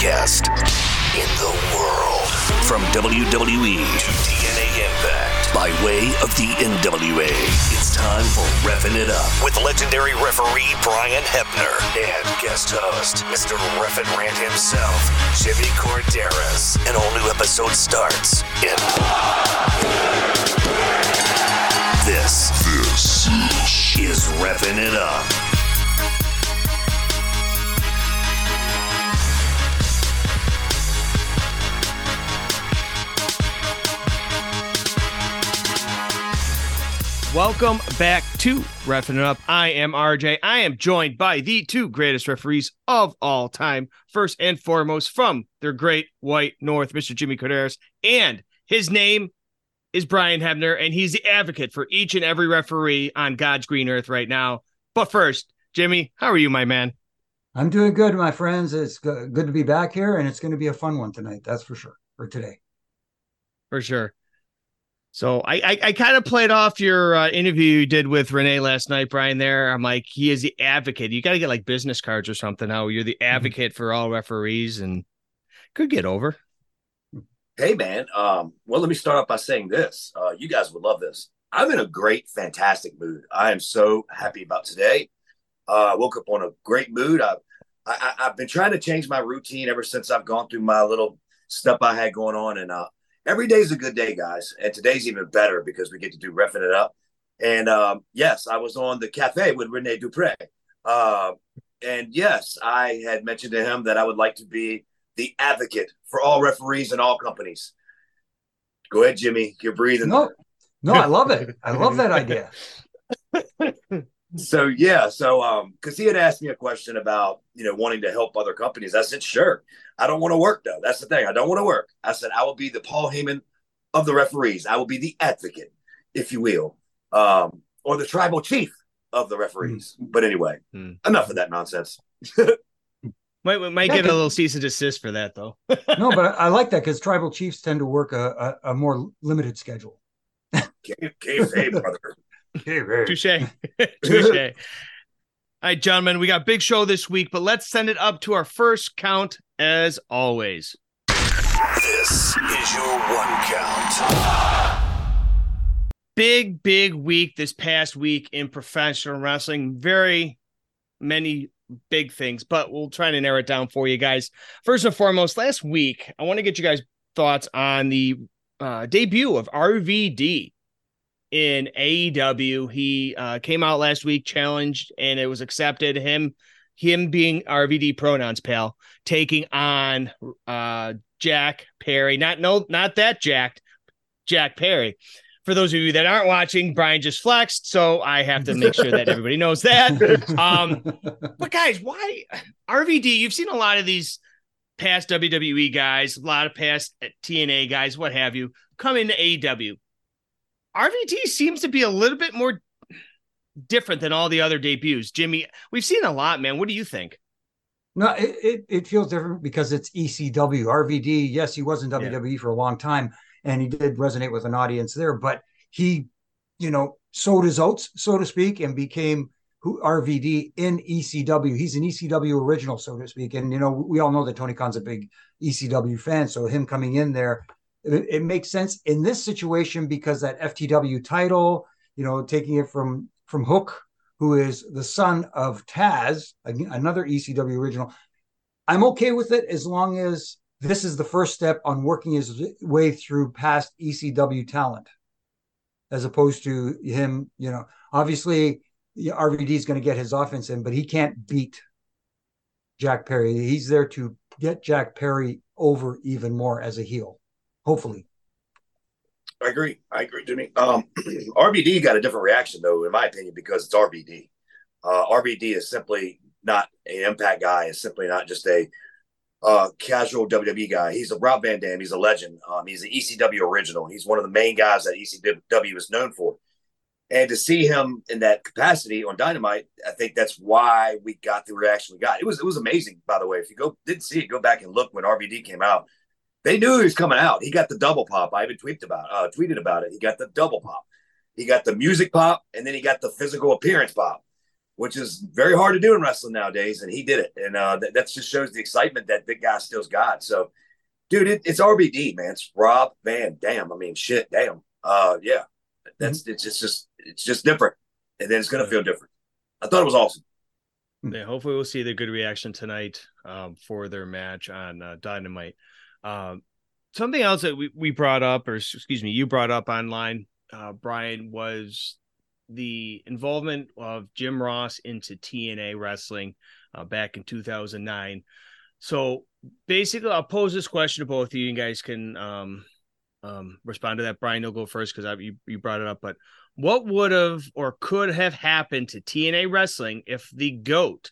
podcast in the world. From WWE to TNA Impact, by way of the NWA, it's time for Reffin' It Up with legendary referee Brian Hebner and guest host, Mr. Reffin' Rant himself, Jimmy Korderas. An all-new episode starts in... This is Reffin' It Up. Welcome back to Reffin' It Up. I am RJ. I am joined by the two greatest referees of all time. First and foremost, from their great white north, Mr. Jimmy Korderas. And his name is Brian Hebner, and he's the advocate for each and every referee on God's green earth right now. But first, Jimmy, how are you, my man? I'm doing good, my friends. It's good to be back here, and it's going to be a fun one tonight. That's for sure, or today. For sure. So I kind of played off your interview you did with Rene last night, Brian, there. I'm like, he is the advocate. You got to get like business cards or something. How you're the advocate for all referees, and could get over. Hey, man. Well, let me start off by saying this. You guys would love this. I'm in a great, fantastic mood. I am so happy about today. I woke up on a great mood. I've been trying to change my routine ever since I've gone through my little stuff I had going on, and every day is a good day, guys, and today's even better because we get to do Reffin' It Up. And, yes, I was on the cafe with Rene Dupree. And, yes, I had mentioned to him that I would like to be the advocate for all referees and all companies. Go ahead, Jimmy. You're breathing. No, I love it. I love that idea. So, because he had asked me a question about, wanting to help other companies. I said, sure. I don't want to work, though. That's the thing. I don't want to work. I said, I will be the Paul Heyman of the referees. I will be the advocate, if you will, or the tribal chief of the referees. But anyway, enough of that nonsense. Might get a little cease and desist for that, though. No, but I like that because tribal chiefs tend to work a more limited schedule. K-Fay, brother. Touche. Touche. All right, gentlemen, we got a big show this week, but let's send it up to our first count as always. This is your one count. Big week this past week in professional wrestling. Very many big things, but we'll try to narrow it down for you guys. First and foremost, last week, I want to get you guys' thoughts on the debut of RVD. In AEW, he came out last week, challenged, and it was accepted. Him being RVD, pronouns pal, taking on Jack Perry. Not that Jack Perry. For those of you that aren't watching, Brian just flexed, so I have to make sure that everybody knows that. But guys, why RVD? You've seen a lot of these past WWE guys, a lot of past TNA guys, what have you, come into AEW. RVD seems to be a little bit more different than all the other debuts. Jimmy, we've seen a lot, man. What do you think? No, it feels different because it's ECW. RVD, yes, he was in WWE for a long time, and he did resonate with an audience there, but he, sowed his oats, so to speak, and became who RVD in ECW. He's an ECW original, so to speak, and, we all know that Tony Khan's a big ECW fan, so him coming in there... It makes sense in this situation because that FTW title, taking it from Hook, who is the son of Taz, another ECW original. I'm okay with it as long as this is the first step on working his way through past ECW talent, as opposed to him, obviously RVD is going to get his offense in, but he can't beat Jack Perry. He's there to get Jack Perry over even more as a heel. Hopefully. I agree, Jimmy. RVD got a different reaction, though, in my opinion, because it's RVD. RVD is simply not an Impact guy. It's simply not just a casual WWE guy. He's a Rob Van Dam. He's a legend. He's an ECW original. He's one of the main guys that ECW is known for. And to see him in that capacity on Dynamite, I think that's why we got the reaction we got. It was amazing, by the way. If you didn't see it, go back and look when RVD came out. They knew he was coming out. He got the double pop. I even tweeted about it. He got the double pop. He got the music pop, and then he got the physical appearance pop. which is very hard to do in wrestling nowadays. And he did it. And that just shows the excitement that big guy still's got. So, dude, it's RVD, man. It's Rob Van Dam. I mean, shit, damn. Yeah, that's it's just different. And then it's going to feel different. I thought it was awesome. Yeah, hopefully we'll see the good reaction tonight for their match on Dynamite. Something else that we brought up, or excuse me, you brought up online, Brian, was the involvement of Jim Ross into TNA wrestling back in 2009. So basically, I'll pose this question to both of you. You guys can respond to that. Brian, you'll go first because you brought it up, but what would have or could have happened to TNA wrestling if the GOAT,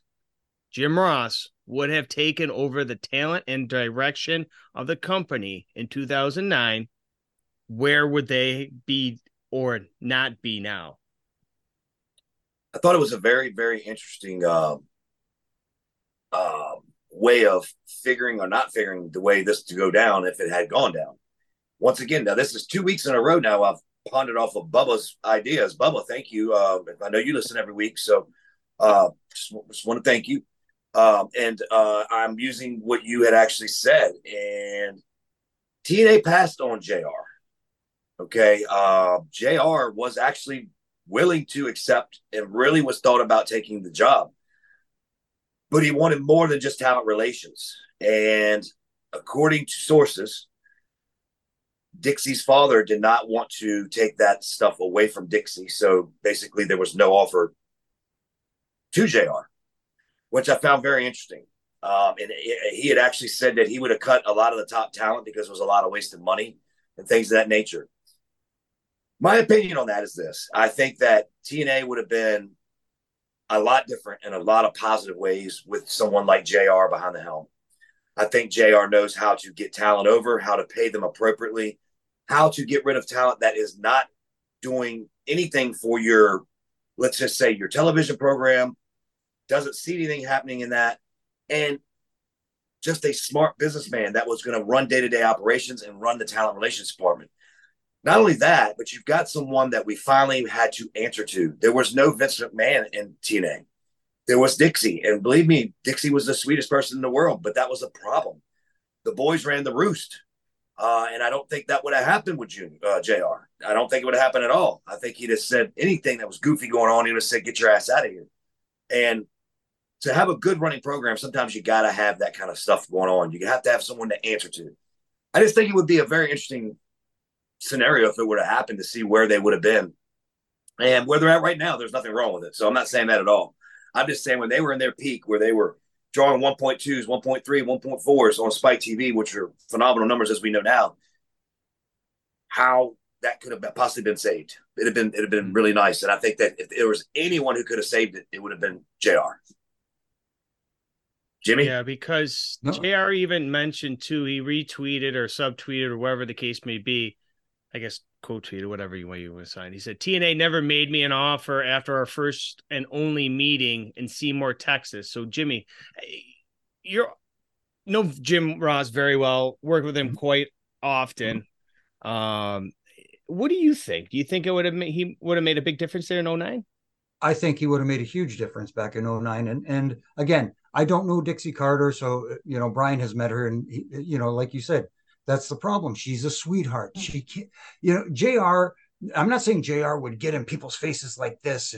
Jim Ross, would have taken over the talent and direction of the company in 2009? Where would they be or not be now? I thought it was a very, very interesting way of figuring or not figuring the way this to go down if it had gone down. Once again, now this is 2 weeks in a row now I've pondered off of Bubba's ideas. Bubba, thank you. I know you listen every week, so just want to thank you. And I'm using what you had actually said. And TNA passed on JR. Okay, JR was actually willing to accept and really was thought about taking the job, but he wanted more than just talent relations. And according to sources, Dixie's father did not want to take that stuff away from Dixie. So basically there was no offer to JR, which I found very interesting. And he had actually said that he would have cut a lot of the top talent because it was a lot of wasted money and things of that nature. My opinion on that is this. I think that TNA would have been a lot different in a lot of positive ways with someone like JR behind the helm. I think JR knows how to get talent over, how to pay them appropriately, how to get rid of talent that is not doing anything for your, let's just say, your television program, doesn't see anything happening in that, and just a smart businessman that was going to run day-to-day operations and run the talent relations department. Not only that, but you've got someone that we finally had to answer to. There was no Vince McMahon in TNA. There was Dixie, and believe me, Dixie was the sweetest person in the world, but that was a problem. The boys ran the roost, and I don't think that would have happened with JR. I don't think it would have happened at all. I think he'd have said anything that was goofy going on. He would have said, get your ass out of here. And to have a good running program, sometimes you got to have that kind of stuff going on. You have to have someone to answer to. I just think it would be a very interesting scenario if it were to happen to see where they would have been. And where they're at right now, there's nothing wrong with it. So I'm not saying that at all. I'm just saying when they were in their peak, where they were drawing 1.2s, 1.3, 1.4s on Spike TV, which are phenomenal numbers as we know now, how that could have possibly been saved. It'd have been really nice. And I think that if there was anyone who could have saved it, it would have been JR. Jimmy? Yeah, because JR even mentioned, too, he retweeted or subtweeted or whatever the case may be, I guess quote tweeted, whatever you want to sign. He said, TNA never made me an offer after our first and only meeting in Seymour, Texas. So, Jimmy, you know Jim Ross very well, worked with him quite often. Mm-hmm. What do you think? Do you think he would have made a big difference there in 2009? I think he would have made a huge difference back in 2009. And again, I don't know Dixie Carter. So, you know, Brian has met her and, he, you know, like you said, that's the problem. She's a sweetheart. She can't, you know, JR, I'm not saying JR would get in people's faces like this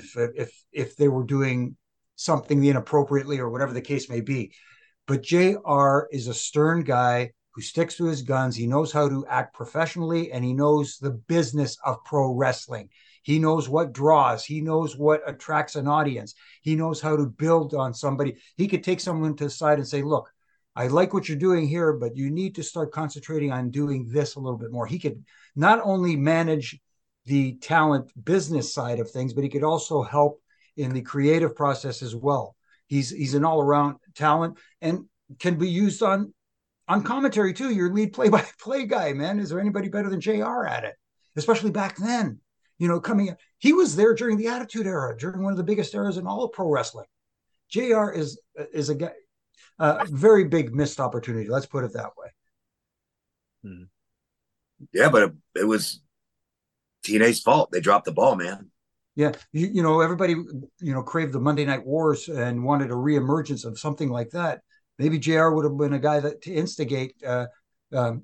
if they were doing something inappropriately or whatever the case may be. But JR is a stern guy who sticks to his guns. He knows how to act professionally, and he knows the business of pro wrestling. He knows what draws. He knows what attracts an audience. He knows how to build on somebody. He could take someone to the side and say, look, I like what you're doing here, but you need to start concentrating on doing this a little bit more. He could not only manage the talent business side of things, but he could also help in the creative process as well. He's an all-around talent and can be used on commentary too. Your lead play-by-play guy, man. Is there anybody better than JR at it? Especially back then. You know, he was there during the Attitude Era, during one of the biggest eras in all of pro wrestling. JR is a guy, very big missed opportunity. Let's put it that way. Yeah, but it was TNA's fault. They dropped the ball, man. Yeah, you know, everybody, you know, craved the Monday Night Wars and wanted a reemergence of something like that. Maybe JR would have been a guy that to instigate a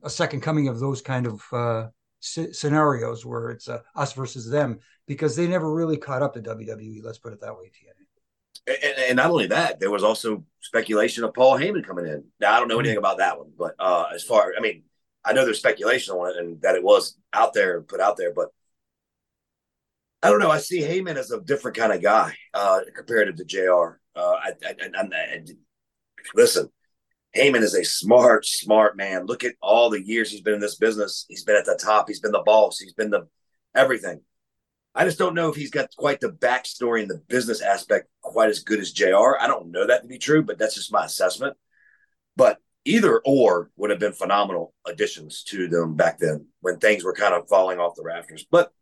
second coming of those kind of scenarios where it's us versus them, because they never really caught up to WWE. Let's put it that way, TNA. And not only that, there was also speculation of Paul Heyman coming in. Now, I don't know anything about that one, but as far, I mean, I know there's speculation on it and that it was out there and put out there, but I don't know. I see Heyman as a different kind of guy compared to JR. Listen, Heyman is a smart, smart man. Look at all the years he's been in this business. He's been at the top. He's been the boss. He's been the everything. I just don't know if he's got quite the backstory and the business aspect quite as good as JR. I don't know that to be true, but that's just my assessment. But either or would have been phenomenal additions to them back then when things were kind of falling off the rafters. But,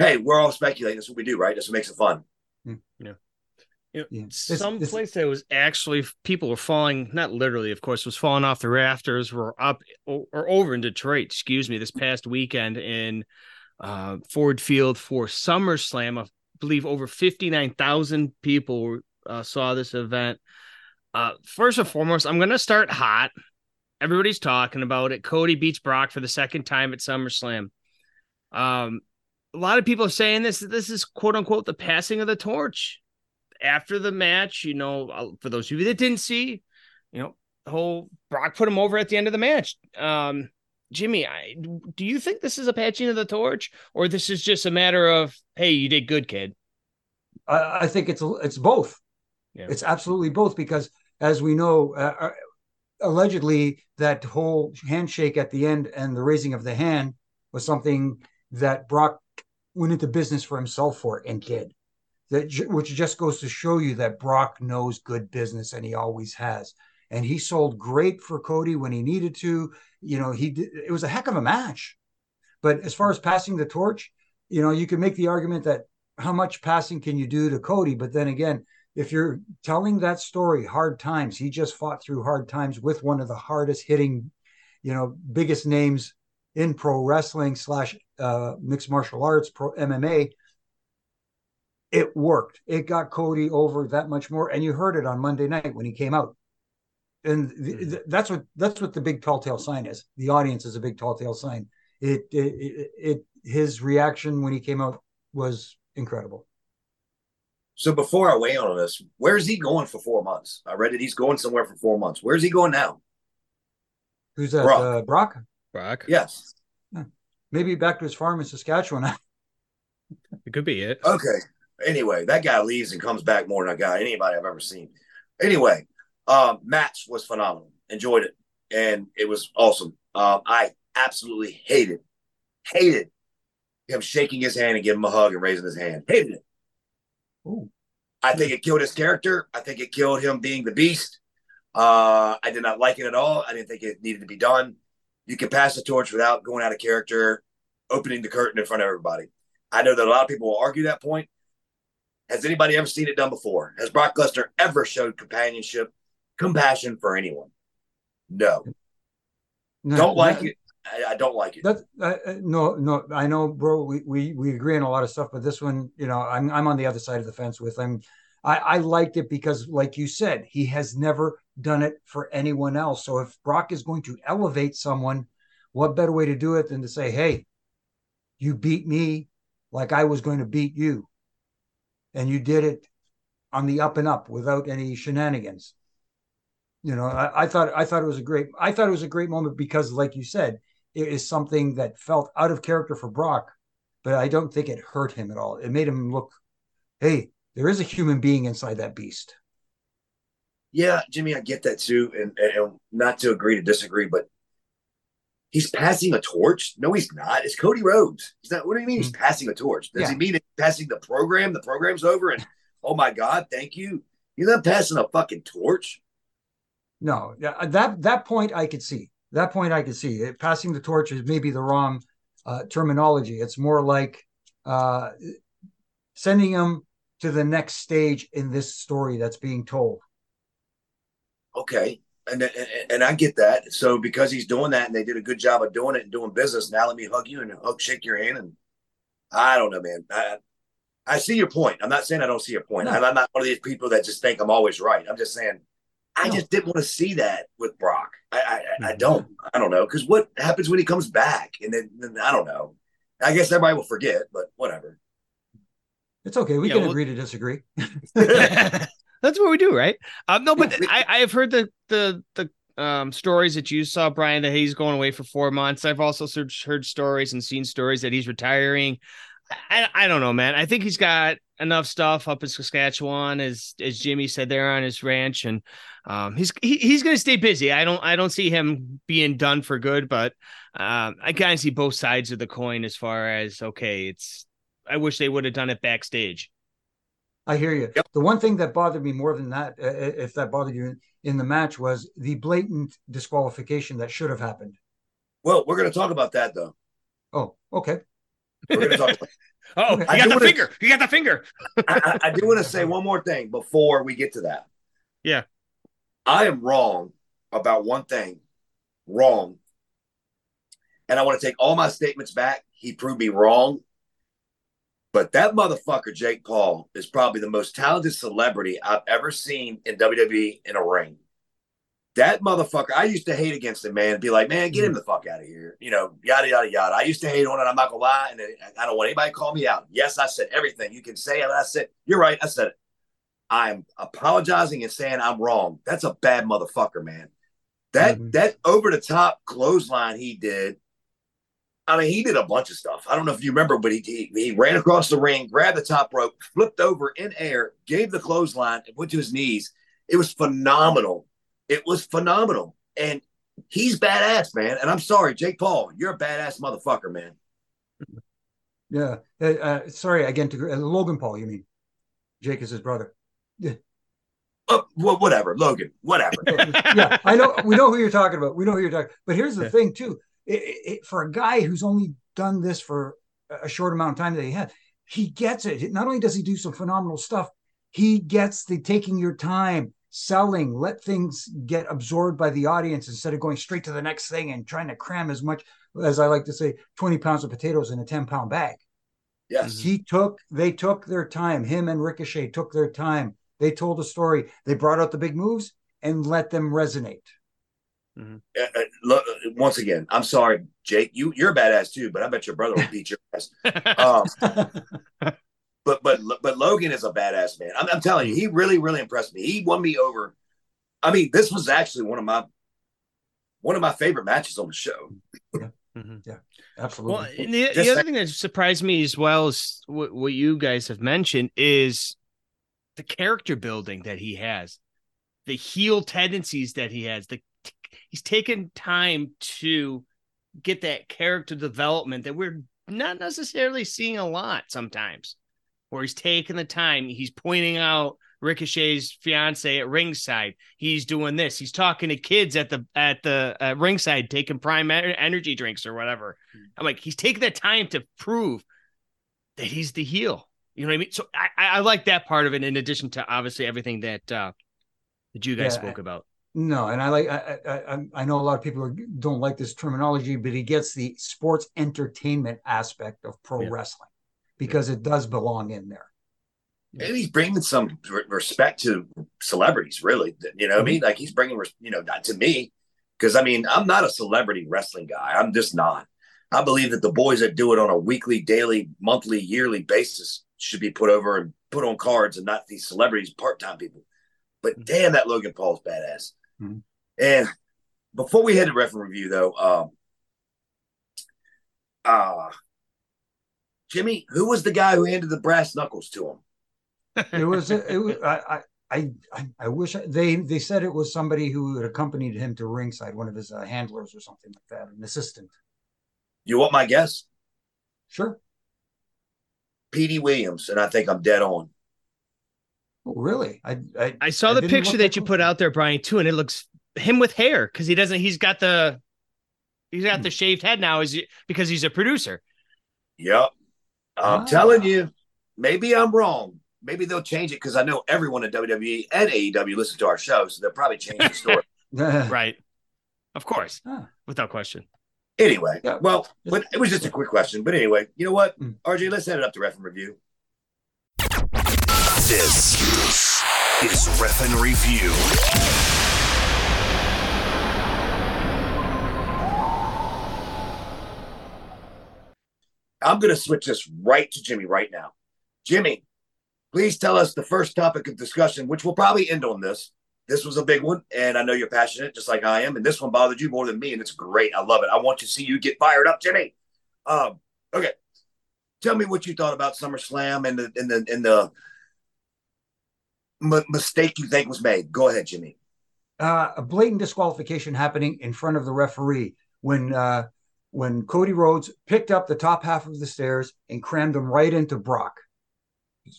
hey, we're all speculating. That's what we do, right? That's what makes it fun. Yeah. Someplace that was actually people were falling, not literally, of course, was falling off the rafters. Were up or over in Detroit, excuse me, this past weekend in Ford Field for SummerSlam. I believe over 59,000 people saw this event. First and foremost, I'm going to start hot. Everybody's talking about it. Cody beats Brock for the second time at SummerSlam. A lot of people are saying this is quote unquote the passing of the torch. After the match, you know, for those of you that didn't see, you know, the whole Brock put him over at the end of the match. Jimmy, do you think this is a patching of the torch, or this is just a matter of, hey, you did good, kid? I think it's both. Yeah. It's absolutely both, because as we know, allegedly that whole handshake at the end and the raising of the hand was something that Brock went into business for himself for and did. Which just goes to show you that Brock knows good business, and he always has. And he sold great for Cody when he needed to. You know, he did, it was a heck of a match. But as far as passing the torch, you know, you can make the argument that how much passing can you do to Cody? But then again, if you're telling that story, hard times, he just fought through hard times with one of the hardest hitting, you know, biggest names in pro wrestling / mixed martial arts, pro MMA. It worked. It got Cody over that much more, and you heard it on Monday night when he came out. And that's what the big telltale sign is. The audience is a big telltale sign. His reaction when he came out was incredible. So before I weigh in on this, where is he going for 4 months? I read that he's going somewhere for 4 months. Where is he going now? Who's that? Brock. Brock. Yes. Maybe back to his farm in Saskatchewan. It could be it. Okay. Anyway, that guy leaves and comes back more than anybody I've ever seen. Anyway, match was phenomenal. Enjoyed it. And it was awesome. I absolutely hated him shaking his hand and giving him a hug and raising his hand. Hated it. Ooh. I think it killed his character. I think it killed him being the beast. I did not like it at all. I didn't think it needed to be done. You can pass the torch without going out of character, opening the curtain in front of everybody. I know that a lot of people will argue that point. Has anybody ever seen it done before? Has Brock Lesnar ever showed companionship, compassion for anyone? No. Don't like it. I don't like it. No. I know, bro. We agree on a lot of stuff, but this one, you know, I'm on the other side of the fence with him. I liked it because, like you said, he has never done it for anyone else. So if Brock is going to elevate someone, what better way to do it than to say, "Hey, you beat me like I was going to beat you." And you did it on the up and up without any shenanigans. You know, I thought it was a great moment because, like you said, it is something that felt out of character for Brock, but I don't think it hurt him at all. It made him look, hey, there is a human being inside that beast. Yeah, Jimmy, I get that too, and not to agree to disagree, but he's passing a torch? No, he's not. It's Cody Rhodes. He's not. What do you mean he's passing a torch? Does he mean he's passing the program? The program's over and, oh, my God, thank you. You're not passing a fucking torch. No, that point I could see. That point I could see. Passing the torch is maybe the wrong terminology. It's more like sending him to the next stage in this story that's being told. Okay. And I get that. So because he's doing that and they did a good job of doing it and doing business, now let me hug you and shake your hand. And I don't know, man. I I see your point. I'm not saying I don't see your point. No. I'm not one of these people that just think I'm always right. I'm just saying I just didn't want to see that with Brock. I don't know. Because what happens when he comes back? And then I don't know. I guess everybody will forget, but whatever. It's okay. We can agree to disagree. That's what we do, right? No, but I've heard the stories that you saw, Brian, that he's going away for 4 months. I've also heard stories and seen stories that he's retiring. I don't know, man. I think he's got enough stuff up in Saskatchewan, as Jimmy said, there on his ranch, and he's going to stay busy. I don't see him being done for good, but I kind of see both sides of the coin as far as, okay, I wish they would have done it backstage. I hear you. Yep. The one thing that bothered me more than that, if that bothered you in the match, was the blatant disqualification that should have happened. Well, we're going to talk about that, though. Oh, okay. We're going to talk about oh, okay. You got the finger. I do want to say one more thing before we get to that. Yeah. I am wrong about one thing. Wrong. And I want to take all my statements back. He proved me wrong. But that motherfucker, Jake Paul, is probably the most talented celebrity I've ever seen in WWE in a ring. That motherfucker, I used to hate against him, man. Be like, man, get him the fuck out of here. You know, yada, yada, yada. I used to hate on it. I'm not going to lie. And I don't want anybody to call me out. Yes, I said everything. You can say it. I said, you're right. I said it. I'm apologizing and saying I'm wrong. That's a bad motherfucker, man. That over-the-top clothesline he did, I mean, he did a bunch of stuff. I don't know if you remember, but he ran across the ring, grabbed the top rope, flipped over in air, gave the clothesline, and went to his knees. It was phenomenal. It was phenomenal. And he's badass, man. And I'm sorry, Jake Paul, you're a badass motherfucker, man. Yeah. Sorry, again, to Logan Paul, you mean. Jake is his brother. Yeah. Whatever, Logan, whatever. Yeah, I know. We know who you're talking about. But here's the thing, too. It, for a guy who's only done this for a short amount of time that he had, he gets it. Not only does he do some phenomenal stuff, he gets the taking your time, selling, let things get absorbed by the audience instead of going straight to the next thing and trying to cram as much, as I like to say, 20 pounds of potatoes in a 10-pound bag. Yes. They took their time. Him and Ricochet took their time. They told a story. They brought out the big moves and let them resonate. Mm-hmm. Look, once again, I'm sorry, Jake. You're a badass too, but I bet your brother will beat your ass. But Logan is a badass, man. I'm telling you, he really, really impressed me. He won me over. I mean, this was actually one of my favorite matches on the show. Yeah, mm-hmm. Yeah, absolutely. Well, and the other thing that surprised me as well is what you guys have mentioned is the character building that he has, the heel tendencies that he has, He's taken time to get that character development that we're not necessarily seeing a lot sometimes, where he's taking the time. He's pointing out Ricochet's fiance at ringside. He's doing this. He's talking to kids at the ringside, taking Prime energy drinks or whatever. I'm like, he's taking the time to prove that he's the heel. You know what I mean? So I like that part of it, in addition to obviously everything that you guys spoke about. No, and I know a lot of people don't like this terminology, but he gets the sports entertainment aspect of pro wrestling, because it does belong in there. And he's bringing some respect to celebrities, really. You know what I mean? Like, he's bringing, not to me, because, I mean, I'm not a celebrity wrestling guy. I'm just not. I believe that the boys that do it on a weekly, daily, monthly, yearly basis should be put over and put on cards, and not these celebrities, part-time people. But damn, that Logan Paul's badass. Mm-hmm. And before we head to ref review, though, Jimmy, who was the guy who handed the brass knuckles to him? It was. I wish they said it was somebody who had accompanied him to ringside, one of his handlers or something like that, an assistant. You want my guess? Sure. Petey Williams, and I think I'm dead on. Oh, really? I saw the picture that you put out there, Brian, too, and it looks him with hair, because he's got the shaved head now, because he's a producer. Yep. I'm telling you, maybe I'm wrong. Maybe they'll change it, because I know everyone at WWE and AEW listen to our show, so they'll probably change the story. Right. Of course. Without question. Anyway, but it was just a quick question. But anyway, you know what? RJ, let's head it up to Ref and Review. This is Ref and Review. I'm going to switch this right to Jimmy right now. Jimmy, please tell us the first topic of discussion, which will probably end on this. This was a big one, and I know you're passionate, just like I am, and this one bothered you more than me, and it's great. I love it. I want to see you get fired up, Jimmy. Okay. Tell me what you thought about SummerSlam and the mistake you think was made. Go ahead, Jimmy. A blatant disqualification happening in front of the referee when Cody Rhodes picked up the top half of the stairs and crammed them right into Brock.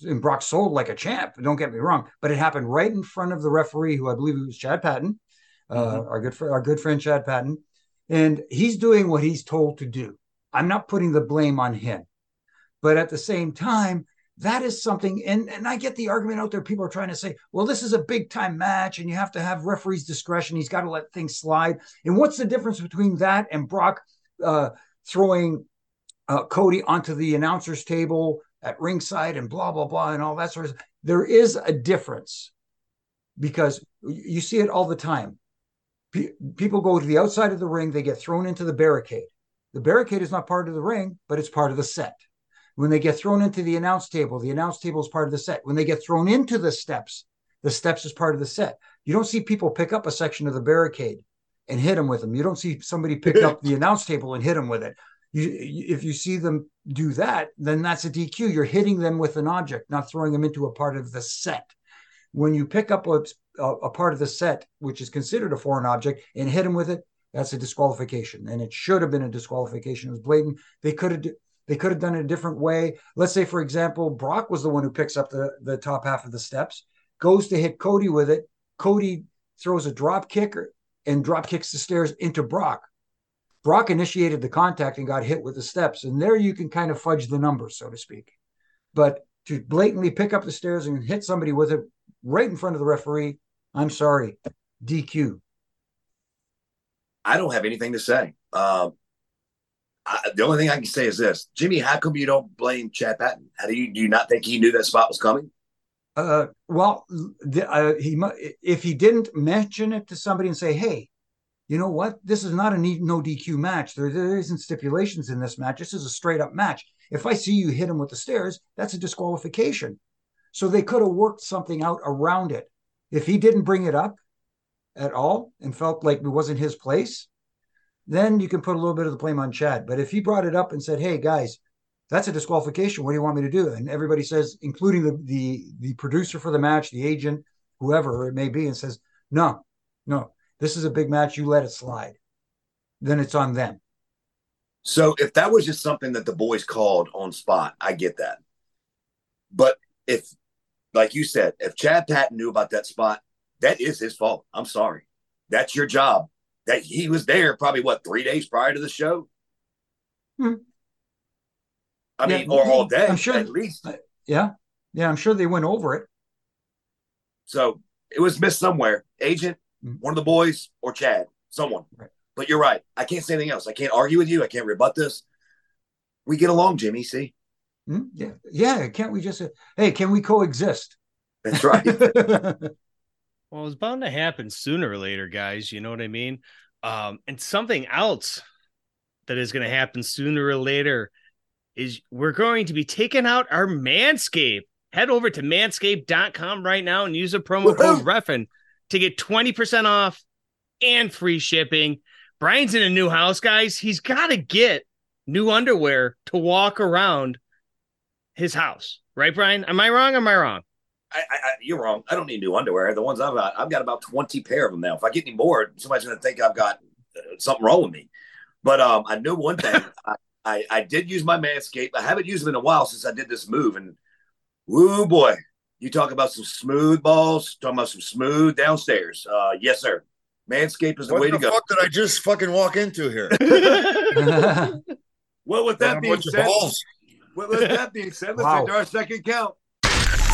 And Brock sold like a champ, don't get me wrong, but it happened right in front of the referee, who I believe it was Chad Patton, our good friend Chad Patton, and he's doing what he's told to do. I'm not putting the blame on him. But at the same time, that is something, and I get the argument out there, people are trying to say, well, this is a big-time match, and you have to have referee's discretion. He's got to let things slide. And what's the difference between that and Brock throwing Cody onto the announcer's table at ringside and blah, blah, blah, and all that sort of stuff? There is a difference, because you see it all the time. People go to the outside of the ring. They get thrown into the barricade. The barricade is not part of the ring, but it's part of the set. When they get thrown into the announce table is part of the set. When they get thrown into the steps is part of the set. You don't see people pick up a section of the barricade and hit them with them. You don't see somebody pick up the announce table and hit them with it. If you see them do that, then that's a DQ. You're hitting them with an object, not throwing them into a part of the set. When you pick up a part of the set, which is considered a foreign object, and hit them with it, that's a disqualification. And it should have been a disqualification. It was blatant. They could have done it a different way. Let's say, for example, Brock was the one who picks up the top half of the steps, goes to hit Cody with it. Cody throws a drop kick and drop kicks the stairs into Brock. Brock initiated the contact and got hit with the steps. And there you can kind of fudge the numbers, so to speak. But to blatantly pick up the stairs and hit somebody with it right in front of the referee, I'm sorry, DQ. I don't have anything to say. The only thing I can say is this. Jimmy, how come you don't blame Chad Patton? How do you not think he knew that spot was coming? If he didn't mention it to somebody and say, hey, you know what? This is not a no DQ match. There isn't stipulations in this match. This is a straight up match. If I see you hit him with the stairs, that's a disqualification. So they could have worked something out around it. If he didn't bring it up at all and felt like it wasn't his place, then you can put a little bit of the blame on Chad. But if he brought it up and said, hey, guys, that's a disqualification. What do you want me to do? And everybody says, including the producer for the match, the agent, whoever it may be, and says, no, this is a big match. You let it slide. Then it's on them. So if that was just something that the boys called on spot, I get that. But if, like you said, if Chad Patton knew about that spot, that is his fault. I'm sorry. That's your job. That he was there probably, 3 days prior to the show? I mean, all day, I'm sure, at least. Yeah, I'm sure they went over it. So it was missed somewhere. Agent, one of the boys, or Chad, someone. Right. But you're right. I can't say anything else. I can't argue with you. I can't rebut this. We get along, Jimmy, see? Yeah, can't we just say, hey, can we coexist? That's right. Well, it was bound to happen sooner or later, guys. You know what I mean? And something else that is going to happen sooner or later is we're going to be taking out our Manscaped. Head over to manscaped.com right now and use a promo code REFN to get 20% off and free shipping. Brian's in a new house, guys. He's got to get new underwear to walk around his house. Right, Brian? Am I wrong? You're wrong. I don't need new underwear. The ones I've got about 20 pair of them now. If I get any more, somebody's going to think I've got something wrong with me. But I know one thing. I did use my Manscaped. I haven't used them in a while since I did this move. And, woo boy, you talk about some smooth balls, talking about some smooth downstairs. Yes, sir. Manscaped is the way to go. What the fuck did I just fucking walk into here? Well, with that being said, let's get to our second count.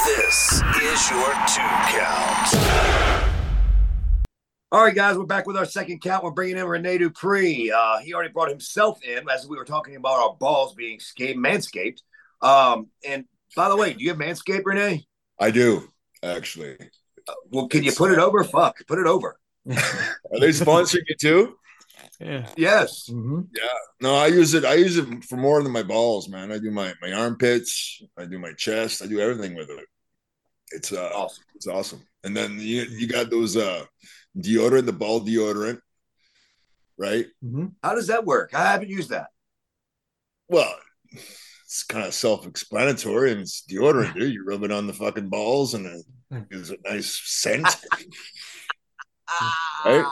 This is your 2 count. All right, guys, we're back with our second count. We're bringing in Rene Dupree. He already brought himself in as we were talking about our balls being manscaped. And by the way, do you have Manscaped, Rene? I do, actually. Well, can you put it over? Fuck, put it over. Are they sponsoring you too? Yeah. Yes. Mm-hmm. Yeah. No, I use it. I use it for more than my balls, man. I do my armpits. I do my chest. I do everything with it. It's awesome. It's awesome. And then you got those deodorant, the ball deodorant, right? Mm-hmm. How does that work? I haven't used that. Well, it's kind of self-explanatory, and it's deodorant, dude. You rub it on the fucking balls, and it gives a nice scent. Right?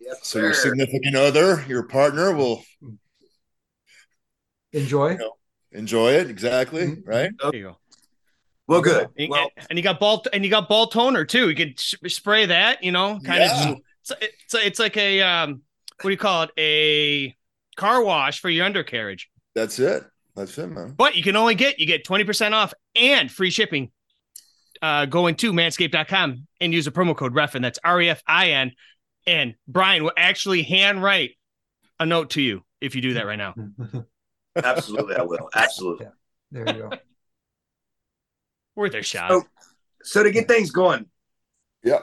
Yes, so sir. Your significant other, your partner, will enjoy. You know, enjoy it, exactly. Mm-hmm. Right? There you go. Well, good. And you got ball toner too. You could spray that. You know, kind of. It's like a what do you call it? A car wash for your undercarriage. That's it. That's it, man. But you can only get 20% off and free shipping. Go into manscaped.com and use a promo code REFIN. That's REFIN. And Brian will actually handwrite a note to you if you do that right now. Absolutely, I will. Absolutely. Yeah. There you go. Worth a shot. So to get things going. Yeah.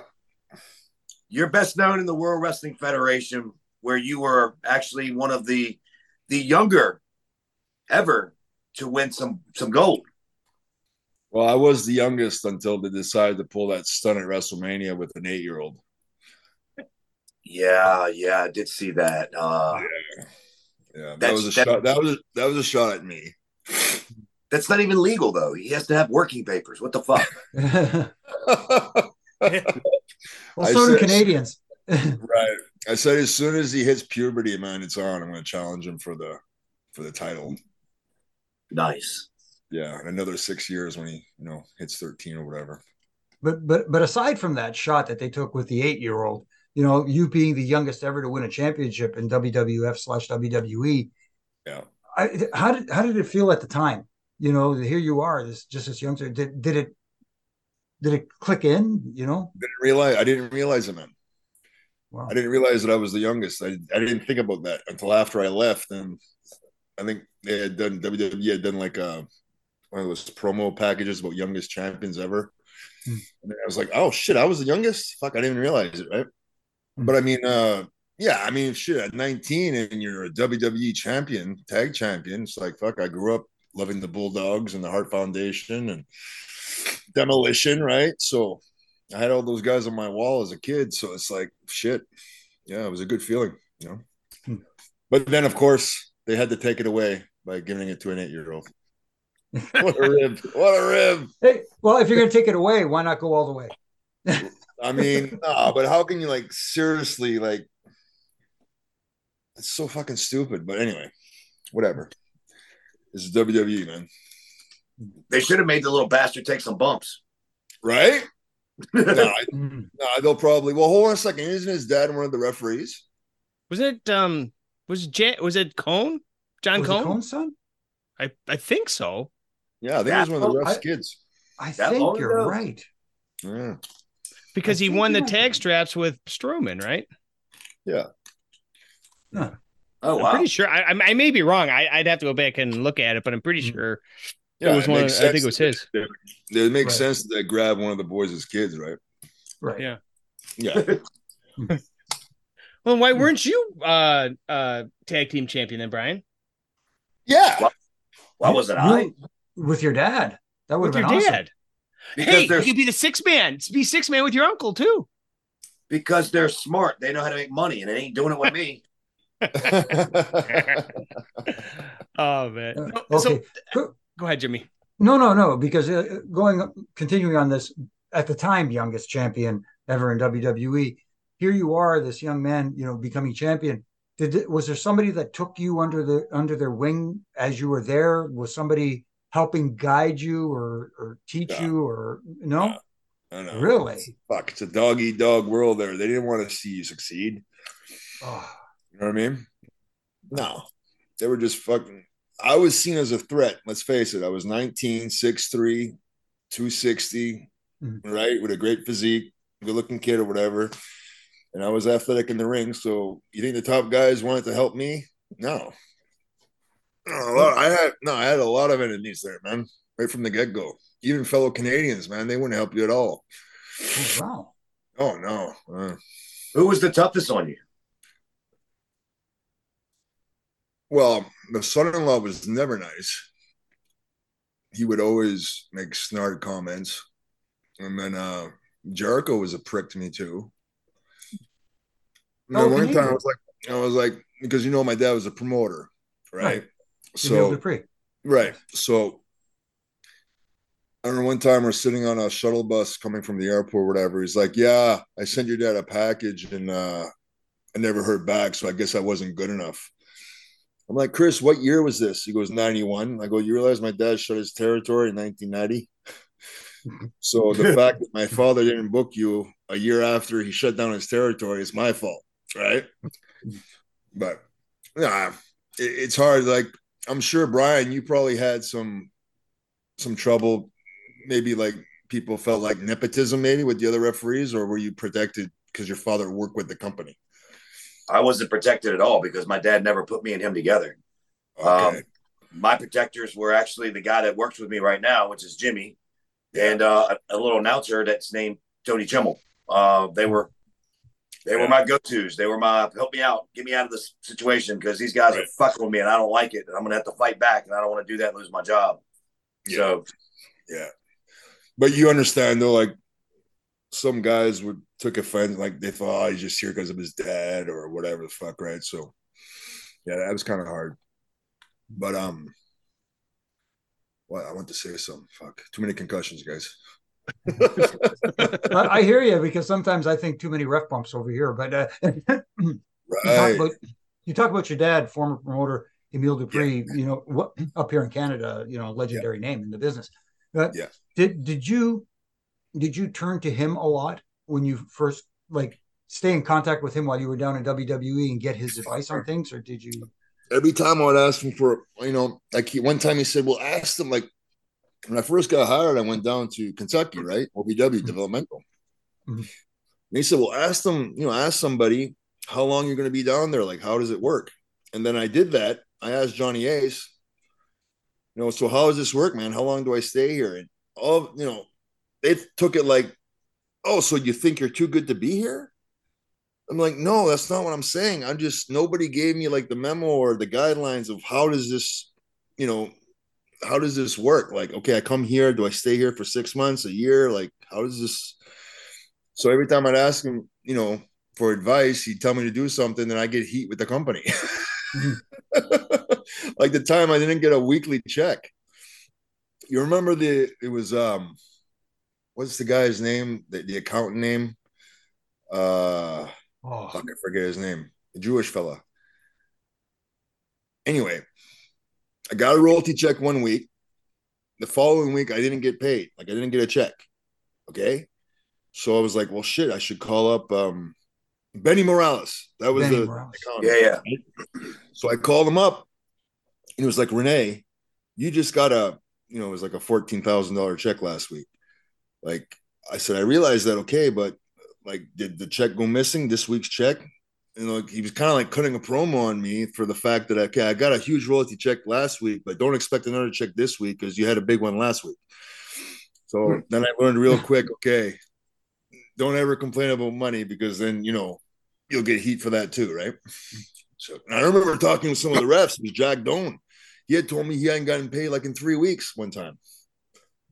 You're best known in the World Wrestling Federation, where you were actually one of the younger ever to win some gold. Well, I was the youngest until they decided to pull that stunt at WrestleMania with an 8-year-old. Yeah, I did see that. Yeah, that was a shot at me. That's not even legal, though. He has to have working papers. What the fuck? Well, so do Canadians. Right. I said as soon as he hits puberty, man, it's on. I'm going to challenge him for the title. Nice. Yeah, and another 6 years when he, hits 13 or whatever. But aside from that shot that they took with the 8-year-old, you being the youngest ever to win a championship in WWF/WWE. Yeah. How did it feel at the time? Here you are, this youngster. Did it click in? I didn't realize it, man. Wow. I didn't realize that I was the youngest. I didn't think about that until after I left, and I think they had done WWE had done like one of those promo packages about youngest champions ever. Mm. And I was like, oh shit, I was the youngest. Fuck, I didn't realize it, right? Mm. But I mean, shit, at 19 and you're a WWE champion, tag champion, it's like, fuck, I grew up loving the Bulldogs and the Hart Foundation and Demolition, right? So I had all those guys on my wall as a kid. So it's like, shit, yeah, it was a good feeling, Hmm. But then, of course, they had to take it away by giving it to an 8-year-old. What a rib. Hey, well, if you're going to take it away, why not go all the way? I mean, but how can you, seriously, it's so fucking stupid. But anyway, whatever. This is WWE, man. They should have made the little bastard take some bumps. Right? They'll probably. Well, hold on a second. Isn't his dad one of the referees? Wasn't it, was it Cone? John Cone? Cone's son? I think so. Yeah, I think he was one of the ref's kids. I think you're right. Yeah. Because he won the tag straps with Strowman, right? Yeah. Huh. Oh, wow. I'm pretty sure. I may be wrong. I'd have to go back and look at it, but I'm pretty sure. Yeah, I think it was his. It makes sense that they grabbed one of the boys' kids, right? Right. Yeah. Yeah. Well, why weren't you tag team champion then, Brian? Yeah. Why wasn't I? With your dad. That would have been awesome. Dad. Hey, you could be the 6-man. Be 6-man with your uncle, too. Because they're smart. They know how to make money, and they ain't doing it with me. Oh man! No, okay. So, go ahead, Jimmy. No. Because continuing on this, at the time, youngest champion ever in WWE. Here you are, this young man, becoming champion. Was there somebody that took you under their wing as you were there? Was somebody helping guide you or teach you or no? I know. Really? Fuck! It's a dog eat dog world there. They didn't want to see you succeed. Oh. You know what I mean? No, they were just fucking. I was seen as a threat. Let's face it. I was 19, 6'3", 260, right? With a great physique, good looking kid or whatever. And I was athletic in the ring. So you think the top guys wanted to help me? No. I had a lot of enemies there, man. right from the get-go. Even fellow Canadians, man, they wouldn't help you at all. Oh, wow. Oh, no. Who was the toughest on you? Well, the son-in-law was never nice. He would always make snark comments. And then Jericho was a prick to me, too. And one time I was like, because, you know, my dad was a promoter, right? So, Dupree. Right. So, I remember one time we're sitting on a shuttle bus coming from the airport or whatever. He's like, yeah, I sent your dad a package and I never heard back. So I guess I wasn't good enough. I'm like, Chris, what year was this? He goes, 91. I go, you realize my dad shut his territory in 1990? So the fact that my father didn't book you a year after he shut down his territory is my fault, right? But nah, it's hard. Like, I'm sure, Brian, you probably had some trouble. Maybe like people felt like nepotism maybe with the other referees, or were you protected because your father worked with the company? I wasn't protected at all because my dad never put me and him together. Okay. My protectors were actually the guy that works with me right now, which is Jimmy, and a little announcer that's named Tony Chimmel. They were my go-tos. They were my, help me out, get me out of this situation because these guys are fucking with me and I don't like it. And I'm going to have to fight back and I don't want to do that and lose my job. Yeah. So, yeah. But you understand, though, like, some guys took offense, like they thought, oh, he's just here because of his dad or whatever the fuck, right? So, yeah, that was kind of hard. But I want to say something. Fuck, too many concussions, guys. I hear you because sometimes I think too many ref bumps over here. But you talk about your dad, former promoter Emile Dupree. Yeah. You know, up here in Canada, you know, legendary name in the business. Yeah. Did you turn to him a lot when you first, like, stay in contact with him while you were down in WWE and get his advice on things? Or did you? Every time I would ask him for, you know, like one time he said, well, ask them, like, when I first got hired, I went down to Kentucky, right? OVW, developmental. Mm-hmm. And he said, well, ask them, you know, ask somebody how long you're going to be down there. Like, how does it work? And then I did that. I asked Johnny Ace, you know, so how does this work, man? How long do I stay here? And all, you know, they took it like, oh, so you think you're too good to be here? I'm like, no, that's not what I'm saying. I'm just, nobody gave me like the memo or the guidelines of how does this, you know, how does this work? Like, okay, I come here. Do I stay here for 6 months, a year? Like, how does this? So every time I'd ask him, you know, for advice, he'd tell me to do something and I get heat with the company. Like the time I didn't get a weekly check. You remember what's the guy's name? The accountant name? I forget his name. A Jewish fella. Anyway, I got a royalty check one week. The following week, I didn't get paid. Like, I didn't get a check. Okay? So I was like, well, shit, I should call up Benny Morales. That was Benny Morales. Yeah. So I called him up. And it was like, Rene, you just got a, you know, it was like a $14,000 check last week. Like, I said, I realized that, okay, but, like, did the check go missing, this week's check? And, like, he was kind of, like, cutting a promo on me for the fact that, okay, I got a huge royalty check last week, but don't expect another check this week because you had a big one last week. So then I learned real quick, okay, don't ever complain about money because then, you know, you'll get heat for that too, right? So I remember talking to some of the refs. It was Jack Doan. He had told me he hadn't gotten paid, like, in 3 weeks one time.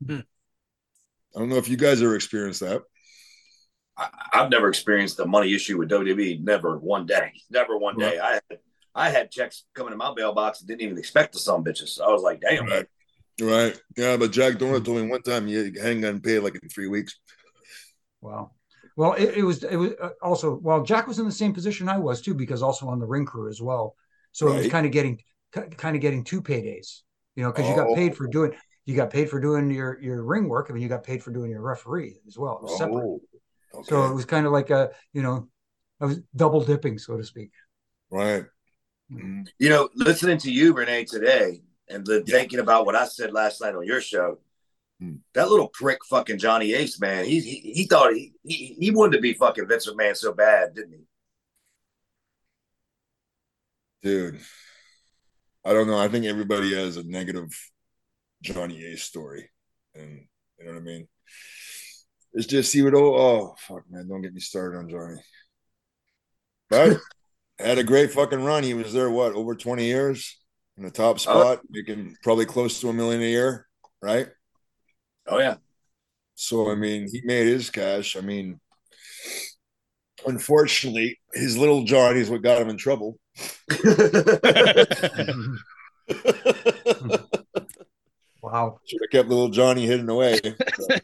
Hmm. I don't know if you guys ever experienced that. I've never experienced a money issue with WWE. Never one day. I had checks coming to my mailbox and didn't even expect the some bitches. So I was like, damn. Right. Yeah, but Jack Doan told me one time he hadn't gotten paid like in 3 weeks. Wow. Well, it was also, well, Jack was in the same position I was too, because also on the ring crew as well. So it was kind of getting two paydays, you know, because you got paid for doing your ring work. I mean, you got paid for doing your referee as well. It was separate. Okay. So it was kind of like a, you know, I was double dipping, so to speak. Right. Mm-hmm. You know, listening to you, Rene, today and thinking about what I said last night on your show, that little prick fucking Johnny Ace, man, he thought he wanted to be fucking Vince McMahon so bad, didn't he? Dude, I don't know. I think everybody has a negative Johnny Ace story. And you know what I mean? It's just, he would, oh, fuck, man, don't get me started on Johnny. But had a great fucking run. He was there, what, over 20 years in the top spot, making probably close to $1 million a year, right? Oh, yeah. So, I mean, he made his cash. I mean, unfortunately, his little Johnny is what got him in trouble. Wow. Should have kept little Johnny hidden away.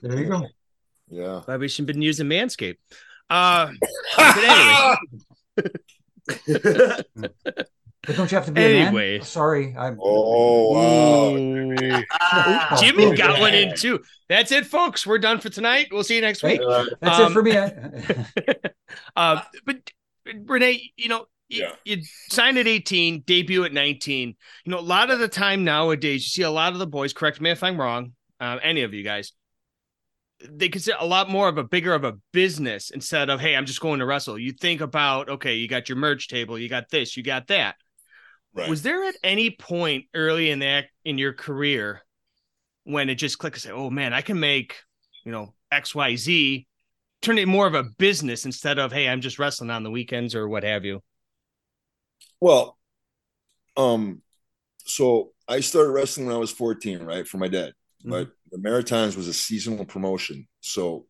There you go. Yeah. Glad we should have been using Manscaped. But don't you have to be anyway. A man? Sorry. Wow. Jimmy got one in too. That's it, folks. We're done for tonight. We'll see you next week. That's it for me. But Rene, you know, you sign at 18, debut at 19. You know, a lot of the time nowadays, you see a lot of the boys, correct me if I'm wrong, any of you guys, they consider a lot more of a bigger of a business instead of, hey, I'm just going to wrestle. You think about, okay, you got your merch table, you got this, you got that. Right. Was there at any point early in that in your career when it just clicked and said, oh man, I can make, you know, X, Y, Z, turn it more of a business instead of, hey, I'm just wrestling on the weekends or what have you? Well, so I started wrestling when I was 14, right, for my dad. But the Maritimes was a seasonal promotion. So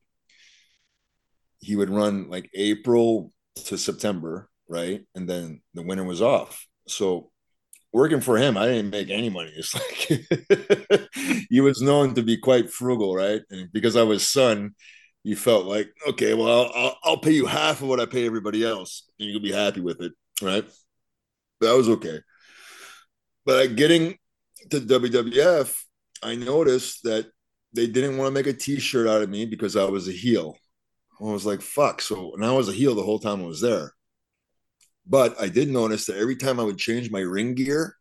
he would run like April to September, right? And then the winter was off. So working for him, I didn't make any money. It's like he was known to be quite frugal, right? And because I was son, he felt like, okay, well, I'll pay you half of what I pay everybody else, and you'll be happy with it, right? That was okay. But getting to WWF, I noticed that they didn't want to make a t-shirt out of me because I was a heel. I was like, fuck. So, and I was a heel the whole time I was there. But I did notice that every time I would change my ring gear,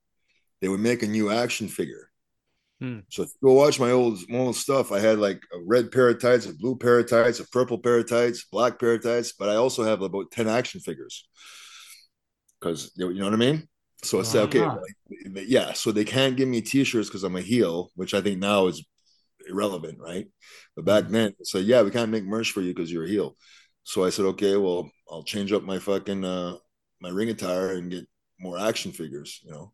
they would make a new action figure. So if you go watch my old stuff, I had like a red pair of tights, a blue pair of tights, a purple pair of tights, black pair of tights, but I also have about 10 action figures. Because, you know what I mean? So I said, okay, like, yeah, so they can't give me t-shirts because I'm a heel, which I think now is irrelevant, right? But back then, so yeah, we can't make merch for you because you're a heel. So I said, okay, well, I'll change up my fucking my ring attire and get more action figures, you know?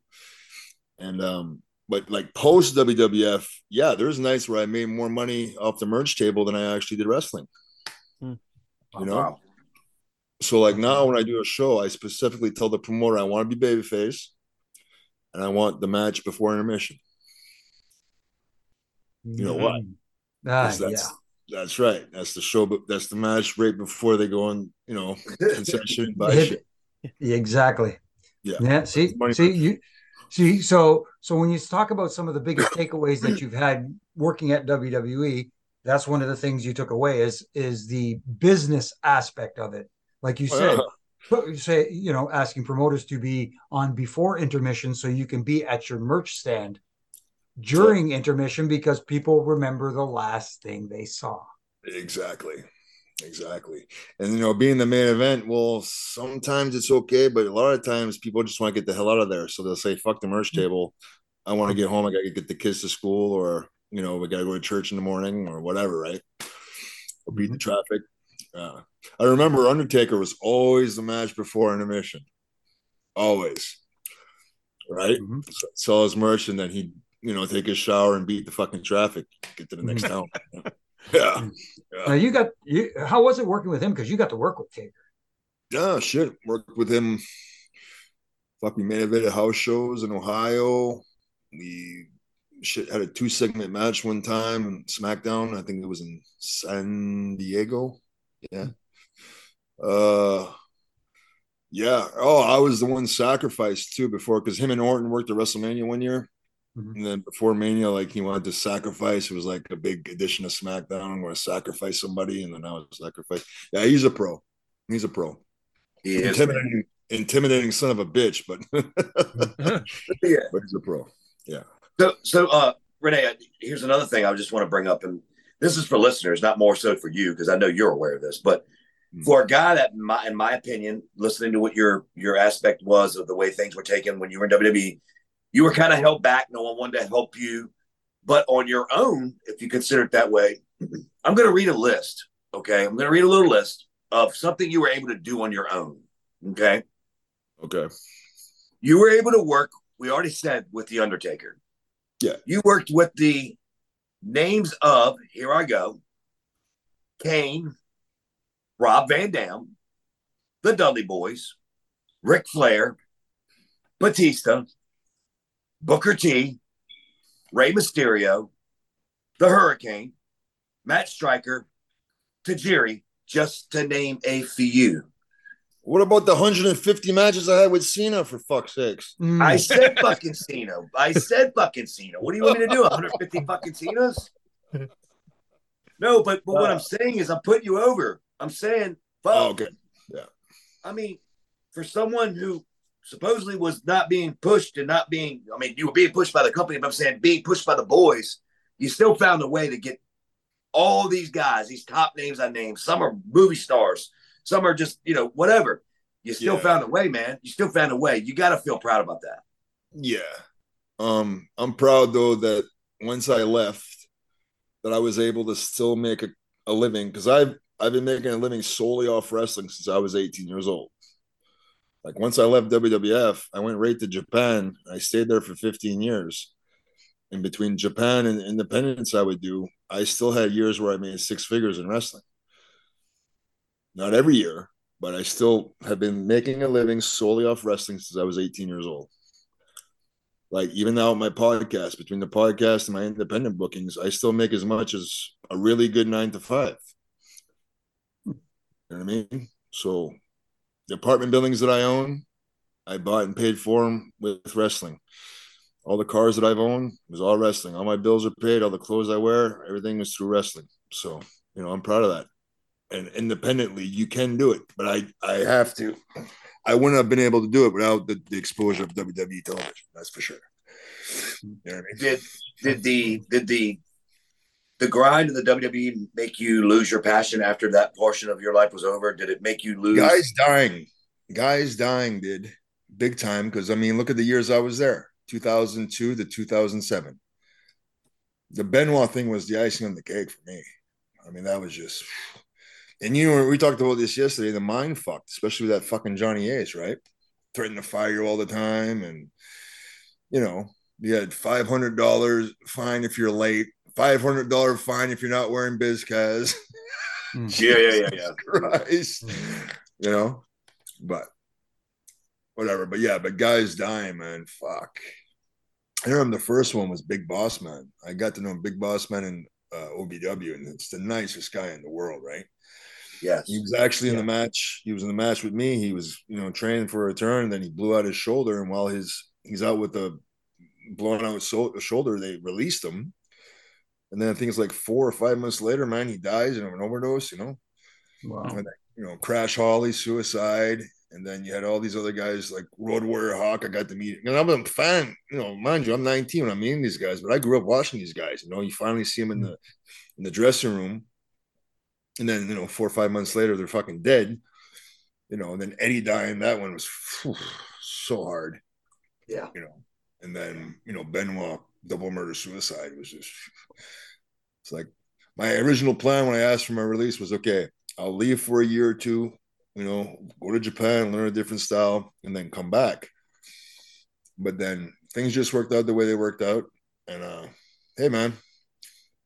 And but like post WWF, yeah, there's nights where I made more money off the merch table than I actually did wrestling, you know? Wow. So, like, now when I do a show, I specifically tell the promoter I want to be babyface, and I want the match before intermission. You know what? That's right. That's the show, but that's the match right before they go on, you know, concession buy shit. Exactly. Yeah. So when you talk about some of the biggest takeaways that you've had working at WWE, that's one of the things you took away is the business aspect of it. Like you said, you know, asking promoters to be on before intermission so you can be at your merch stand during intermission because people remember the last thing they saw. Exactly. And, you know, being the main event, well, sometimes it's okay, but a lot of times people just want to get the hell out of there. So they'll say, fuck the merch table. I want to get home. I got to get the kids to school, or, you know, we got to go to church in the morning or whatever, right? Or beat the traffic. I remember Undertaker was always the match before intermission, always, right? So sell his merch and then he'd, you know, take his shower and beat the fucking traffic, get to the next town. Yeah. Now how was it working with him? Because you got to work with Taker. Yeah, shit, worked with him. Fuck, we made a bit of house shows in Ohio. We had a 2-segment match one time in SmackDown. I think it was in San Diego. Yeah. Yeah. Oh, I was the one sacrificed too before, because him and Orton worked at WrestleMania one year. And then before Mania, like, he wanted to sacrifice. It was like a big edition of SmackDown. I'm going to sacrifice somebody. And then I was sacrificed. Yeah, he's a pro. He is, intimidating son of a bitch, but, but he's a pro. Yeah. So, Rene, here's another thing I just want to bring up, and this is for listeners, not more so for you, because I know you're aware of this. But for a guy that, in my opinion, listening to what your aspect was of the way things were taken when you were in WWE, you were kind of held back. No one wanted to help you. But on your own, if you consider it that way, I'm going to read a list, okay? I'm going to read a little list of something you were able to do on your own, okay? Okay. You were able to work, we already said, with The Undertaker. Yeah. You worked with the names of, here I go, Kane, Rob Van Dam, the Dudley Boys, Ric Flair, Batista, Booker T, Rey Mysterio, the Hurricane, Matt Stryker, Tajiri, just to name a few. What about the 150 matches I had with Cena, for fuck's sakes? I said fucking Cena. I said fucking Cena. What do you want me to do, 150 fucking Cenas? No, but what I'm saying is I'm putting you over. I'm saying, fuck. Oh, okay. Yeah. I mean, for someone who supposedly was not being pushed and not being, I mean, you were being pushed by the company, but I'm saying being pushed by the boys, you still found a way to get all these guys, these top names I named. Some are movie stars. Some are just, you know, whatever. You still found a way, man. You still found a way. You got to feel proud about that. Yeah. I'm proud, though, that once I left, that I was able to still make a living, because I've been making a living solely off wrestling since I was 18 years old. Like, once I left WWF, I went right to Japan. I stayed there for 15 years. And between Japan and independence I would do, I still had years where I made six figures in wrestling. Not every year, but I still have been making a living solely off wrestling since I was 18 years old. Like, even now my podcast, between the podcast and my independent bookings, I still make as much as a really good 9-to-5. You know what I mean? So the apartment buildings that I own, I bought and paid for them with wrestling. All the cars that I've owned was all wrestling. All my bills are paid. All the clothes I wear, everything was through wrestling. So, you know, I'm proud of that. And independently, you can do it. But I have to. I wouldn't have been able to do it without the exposure of WWE television. That's for sure. You know what I mean? Did the grind of the WWE make you lose your passion after that portion of your life was over? Did it make you lose? Guys dying did. Big time. Because, I mean, look at the years I was there. 2002 to 2007. The Benoit thing was the icing on the cake for me. I mean, that was just... And, you know, we talked about this yesterday, the mind fucked, especially with that fucking Johnny Ace, right? Threatened to fire you all the time. And, you know, you had $500 fine if you're late, $500 fine if you're not wearing BizCaz. Yeah. Christ. You know? But... whatever, but yeah, but guys dying, man, fuck. I remember the first one was Big Boss Man. I got to know Big Boss Man in OBW, and it's the nicest guy in the world, right? Yes. He was actually in the match. He was in the match with me. He was, you know, training for a return, and then he blew out his shoulder, and while he's out with a blown out shoulder, they released him. And then I think it's like 4 or 5 months later, man, he dies in an overdose, you know? Wow. And, you know, Crash Holly, suicide. And then you had all these other guys like Road Warrior Hawk. I got to meet, and I'm a fan, you know, mind you, I'm 19 when I'm meeting these guys, but I grew up watching these guys. You know, you finally see them in the dressing room, and then, you know, 4 or 5 months later, they're fucking dead. You know, and then Eddie dying, that one was so hard. Yeah. You know, and then, you know, Benoit double murder suicide was just, it's like my original plan when I asked for my release was, okay, I'll leave for a year or two. You know, go to Japan, learn a different style, and then come back. But then things just worked out the way they worked out. And, hey, man,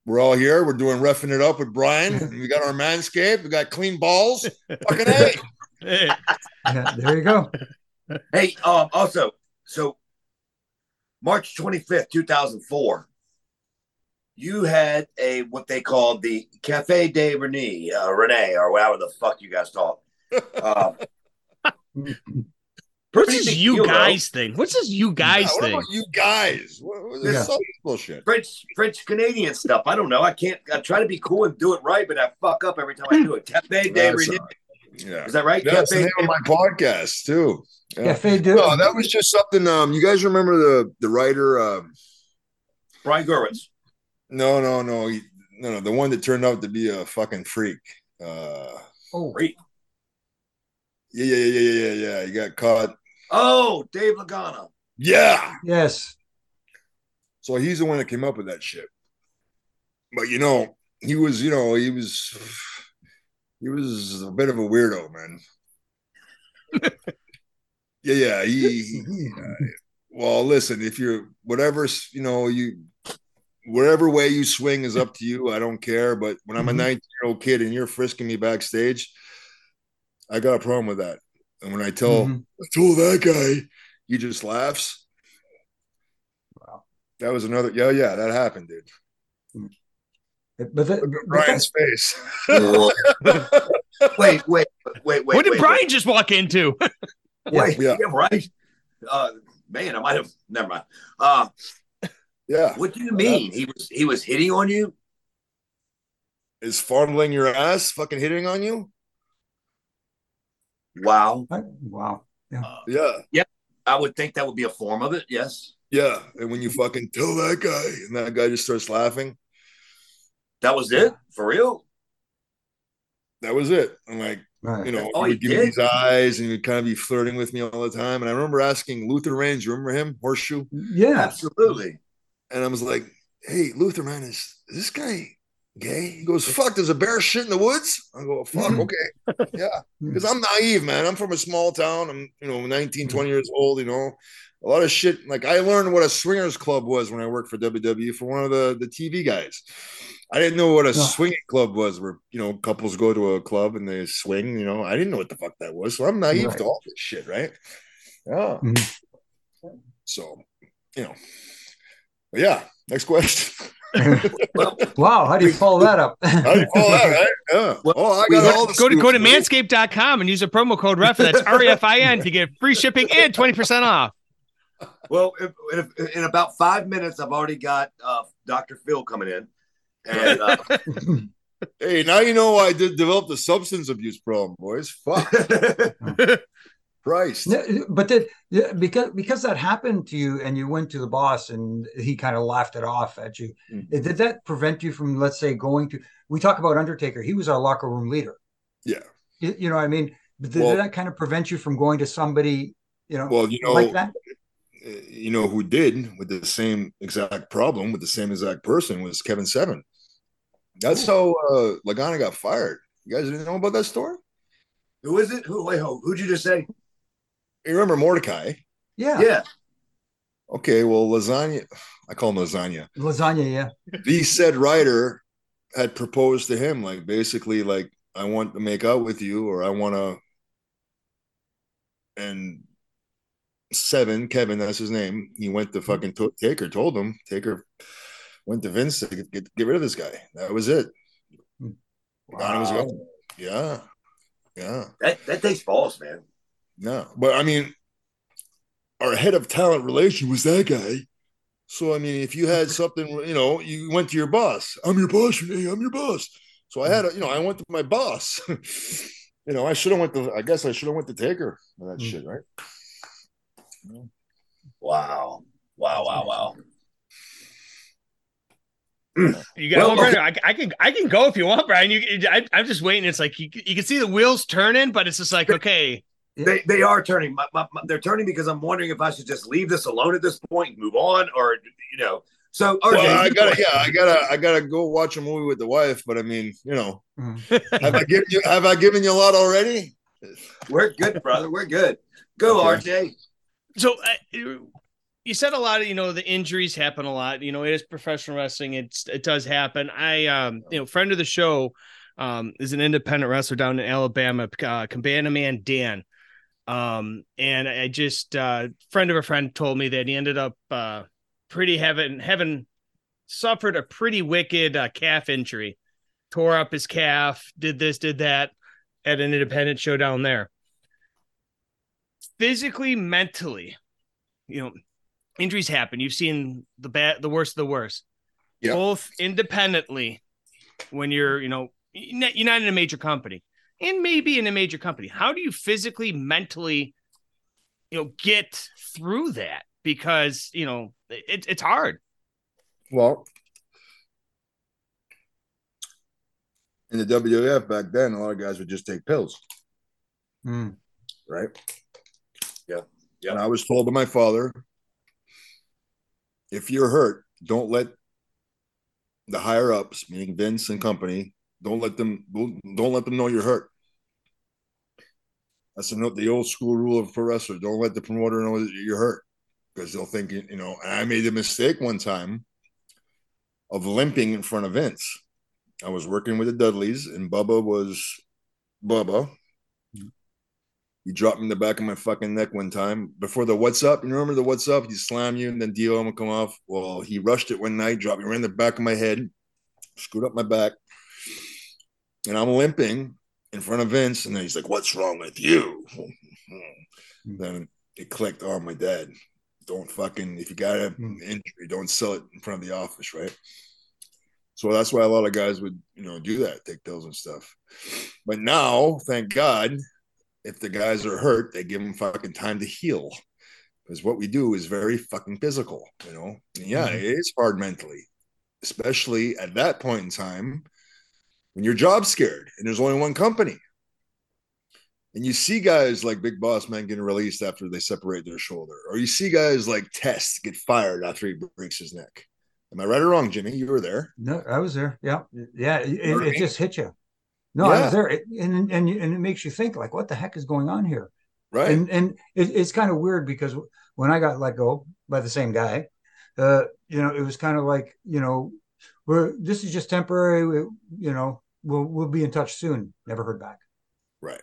we're all here. We're doing Reffing It Up with Brian. We got our MANSCAPED. We got clean balls. Fucking hey. Yeah, there you go. Hey, also, so March 25th, 2004, you had a what they called the Café de Rene, or whatever the fuck you guys talk. What's this you guys thing? What's this you guys thing? What about you guys? What this bullshit? French Canadian stuff. I don't know. I try to be cool and do it right, but I fuck up every time I do it. Café de Rene. Yeah. Is that right? That's Café on my podcast too. Yeah. Café de. No, that was just something. You guys remember the writer Brian Gerwitz? No. The one that turned out to be a fucking freak. Freak. Yeah. He got caught. Oh, Dave Lagano. Yeah. Yes. So he's the one that came up with that shit. But, you know, he was, you know, he was a bit of a weirdo, man. Yeah. Well, listen, if you're whatever, you know, you whatever way you swing is up to you. I don't care. But when I'm a 19-year-old kid and you're frisking me backstage, I got a problem with that. And when I told that guy, he just laughs. Wow. That was another. Yeah, that happened, dude. But Brian's face. Wait. What did Brian just walk into? Yeah, right. Man, I might have. Never mind. Yeah. What do you mean? He was hitting on you? Is fondling your ass fucking hitting on you? Wow. Yeah. I would think that would be a form of it. Yes. Yeah. And when you fucking tell that guy, and that guy just starts laughing. That was it? For real? That was it. I'm like, right. You know, he would give me his eyes and he would kind of be flirting with me all the time. And I remember asking Luther Reigns, you remember him? Horseshoe? Yeah. Absolutely. And I was like, hey, Luther, man, is this guy gay? He goes, fuck, there's a bear shit in the woods? I go, fuck, okay. Yeah. Because I'm naive, man. I'm from a small town. I'm, you know, 19, 20 years old, you know. A lot of shit. Like, I learned what a swingers club was when I worked for WWE for one of the TV guys. I didn't know what a swinging club was, where, you know, couples go to a club and they swing, you know. I didn't know what the fuck that was. So I'm naive to all this shit, right? Yeah. Mm-hmm. So, you know. But yeah, next question. Wow, how do you follow that up? How do you follow that, right? Yeah. Well, I got all the go to MANSCAPED.com and use a promo code REFIN. That's REFIN to get free shipping and 20% off. Well, if in about 5 minutes, I've already got Dr. Phil coming in. And, hey, now you know why I developed a substance abuse problem, boys. Fuck. Christ. But because that happened to you and you went to the boss and he kind of laughed it off at you, did that prevent you from, let's say, going to... We talk about Undertaker. He was our locker room leader. Yeah. You know what I mean? But did that kind of prevent you from going to somebody, you know, like that? You know who did, with the same exact problem, with the same exact person, was Kevin Seven. That's how Lagana got fired. You guys didn't know about that story? Who is it? Who'd you just say? You remember Mordecai? Yeah. Okay, well, Lasagna. I call him Lasagna. Lasagna, yeah. The said writer had proposed to him, like, basically, like, I want to make out with you, or I want to... And... Seven, Kevin, that's his name. He went to fucking Taker, told him. Taker went to Vince to get rid of this guy. That was it. Wow. Yeah. That takes balls, man. No, but I mean, our head of talent relation was that guy. So, I mean, if you had something, you know, you went to your boss. I'm your boss, Renee. I'm your boss. So I had, I went to my boss. You know, I guess I should have went to Taker for that shit, right? Wow. You got one, Brian. Okay. I can go if you want, Brian. I'm just waiting. It's like you can see the wheels turning, but it's just like, okay. They are turning. They're turning because I'm wondering if I should just leave this alone at this point and move on, or, you know. So, I gotta go watch a movie with the wife, but I mean, you know, have I given you a lot already? We're good, brother. We're good. Go, okay. RJ. So you said a lot of, you know, the injuries happen a lot, you know, it is professional wrestling. It does happen. I friend of the show, is an independent wrestler down in Alabama, Cabanaman Dan. And I just, friend of a friend told me that he ended up, having suffered a pretty wicked calf injury, tore up his calf, did this, did that at an independent show down there. Physically, mentally, you know, injuries happen. You've seen the bad, the worst of the worst. Yeah. Both independently, when you're, you know, you're not in a major company, and maybe in a major company. How do you physically, mentally, you know, get through that? Because, you know, it's hard. Well, in the WWF back then, a lot of guys would just take pills, right? Yeah. And I was told by my father, if you're hurt, don't let the higher ups, meaning Vince and company, don't let them know you're hurt. That's the old school rule of pro wrestler. Don't let the promoter know that you're hurt, because they'll think, I made a mistake one time of limping in front of Vince. I was working with the Dudleys, and Bubba was Bubba. He dropped me in the back of my fucking neck one time before the what's up. You remember the what's up? He slammed you, and then DLM would come off. Well, he rushed it one night, dropped me right in the back of my head, screwed up my back, and I'm limping in front of Vince, and then he's like, "What's wrong with you?" Then it clicked. Oh, my dad, don't fucking, if you got to have an injury, don't sell it in front of the office, right? So that's why a lot of guys would, do that, take pills and stuff. But now, thank God, if the guys are hurt, they give them fucking time to heal, because what we do is very fucking physical, And yeah, it is hard mentally, especially at that point in time when you're job scared and there's only one company. And you see guys like Big Boss Man getting released after they separate their shoulder, or you see guys like Test get fired after he breaks his neck. Am I right or wrong, Jimmy? You were there. No, I was there. Yeah. Yeah. It just hit you. No, yeah. I was there. And it makes you think, like, what the heck is going on here? Right. And it's kind of weird, because when I got let go by the same guy, it was kind of like, this is just temporary. We'll be in touch soon. Never heard back. Right.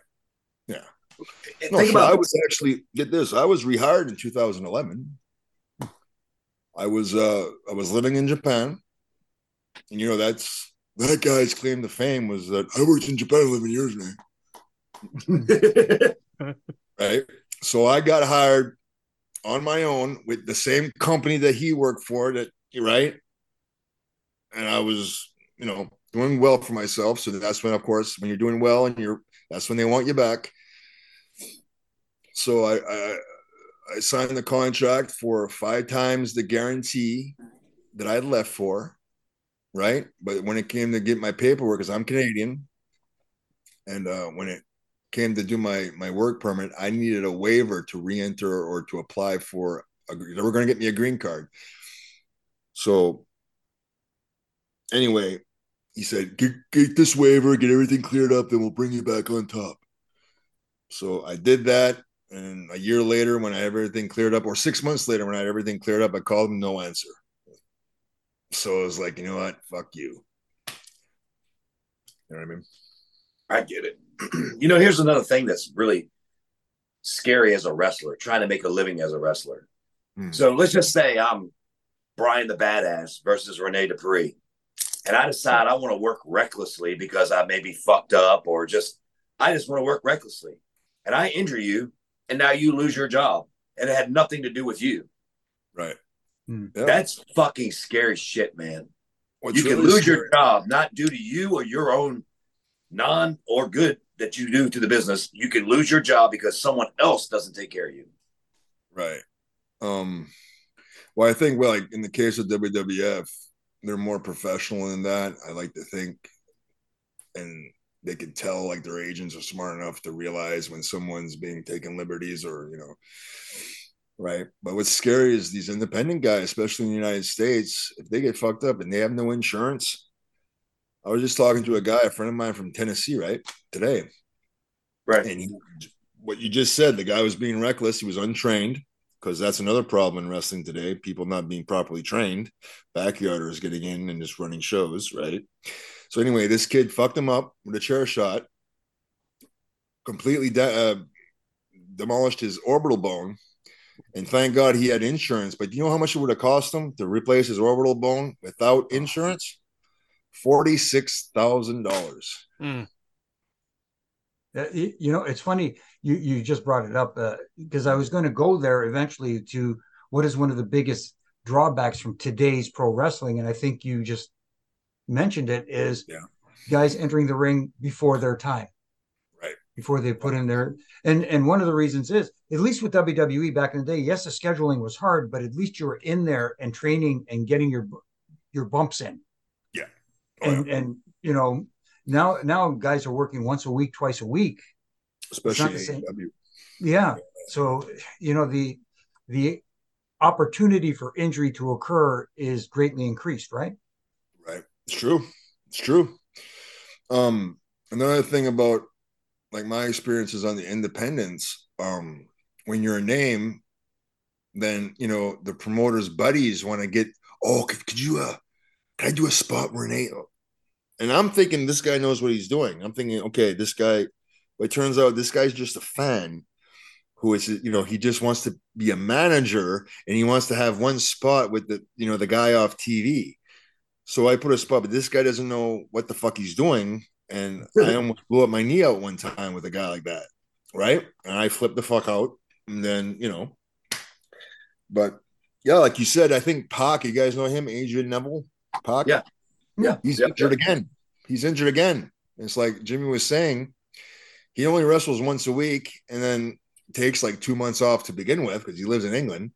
Yeah. I was actually, get this, I was rehired in 2011. I was living in Japan, and that's that guy's claim to fame was that I worked in Japan 11 years, man. Right? So I got hired on my own with the same company that he worked for, that right? And I was, doing well for myself. So that's when, of course, when you're doing well, and that's when they want you back. So I signed the contract for 5 times the guarantee that I had left for, right? But when it came to get my paperwork, because I'm Canadian, and when it came to do my work permit, I needed a waiver to re-enter or to apply for. They were going to get me a green card. So anyway, he said, get this waiver, get everything cleared up, then we'll bring you back on top. So I did that. And a year later, when I had everything cleared up, or 6 months later, when I had everything cleared up, I called him, no answer. So I was like, you know what? Fuck you. You know what I mean? I get it. Here's another thing that's really scary as a wrestler, trying to make a living as a wrestler. Mm-hmm. So let's just say I'm Brian the Badass versus Rene Dupree, and I decide I want to work recklessly because I may be fucked up, or I just want to work recklessly. And I injure you, and now you lose your job, and it had nothing to do with you. Right. Yeah. That's fucking scary shit, man. You can lose your job, not due to you or your own non or good that you do to the business. You can lose your job because someone else doesn't take care of you. Right. Well, I think, like in the case of WWF, they're more professional in that, I like to think. And they can tell, like, their agents are smart enough to realize when someone's being taken liberties, or, right. But what's scary is these independent guys, especially in the United States, if they get fucked up and they have no insurance. I was just talking to a friend of mine from Tennessee, right? Today. Right. And what you just said, the guy was being reckless. He was untrained, because that's another problem in wrestling today. People not being properly trained, backyarders getting in and just running shows. Right. So anyway, this kid fucked him up with a chair shot, completely demolished his orbital bone, and thank God he had insurance. But do you know how much it would have cost him to replace his orbital bone without insurance? $46,000. It's funny you just brought it up, because I was going to go there eventually to what is one of the biggest drawbacks from today's pro wrestling, and I think you just mentioned it, is guys entering the ring before their time, right? Before they put in their, and one of the reasons is, at least with WWE back in the day, yes, the scheduling was hard, but at least you were in there and training and getting your bumps in. Yeah. Oh, and yeah. And now guys are working once a week, twice a week, especially AEW. Yeah. So the opportunity for injury to occur is greatly increased, right? Right. It's true. It's true. Another thing about like my experiences on the independents, when you're a name, then, you know, the promoters' buddies want to get, oh, could I do a spot, Rene? And I'm thinking this guy knows what he's doing. I'm thinking, okay, this guy, but it turns out this guy's just a fan who is, you know, he just wants to be a manager and he wants to have one spot with the, you know, the guy off TV. So I put a spot, but this guy doesn't know what the fuck he's doing. And I almost blew up my knee out one time with a guy like that. Right. And I flipped the fuck out. And then, you know, but yeah, like you said, I think Pac, you guys know him, Adrian Neville, Pac. Yeah. Yeah. He's injured again. He's injured again. It's like Jimmy was saying, he only wrestles once a week and then takes like 2 months off to begin with because he lives in England.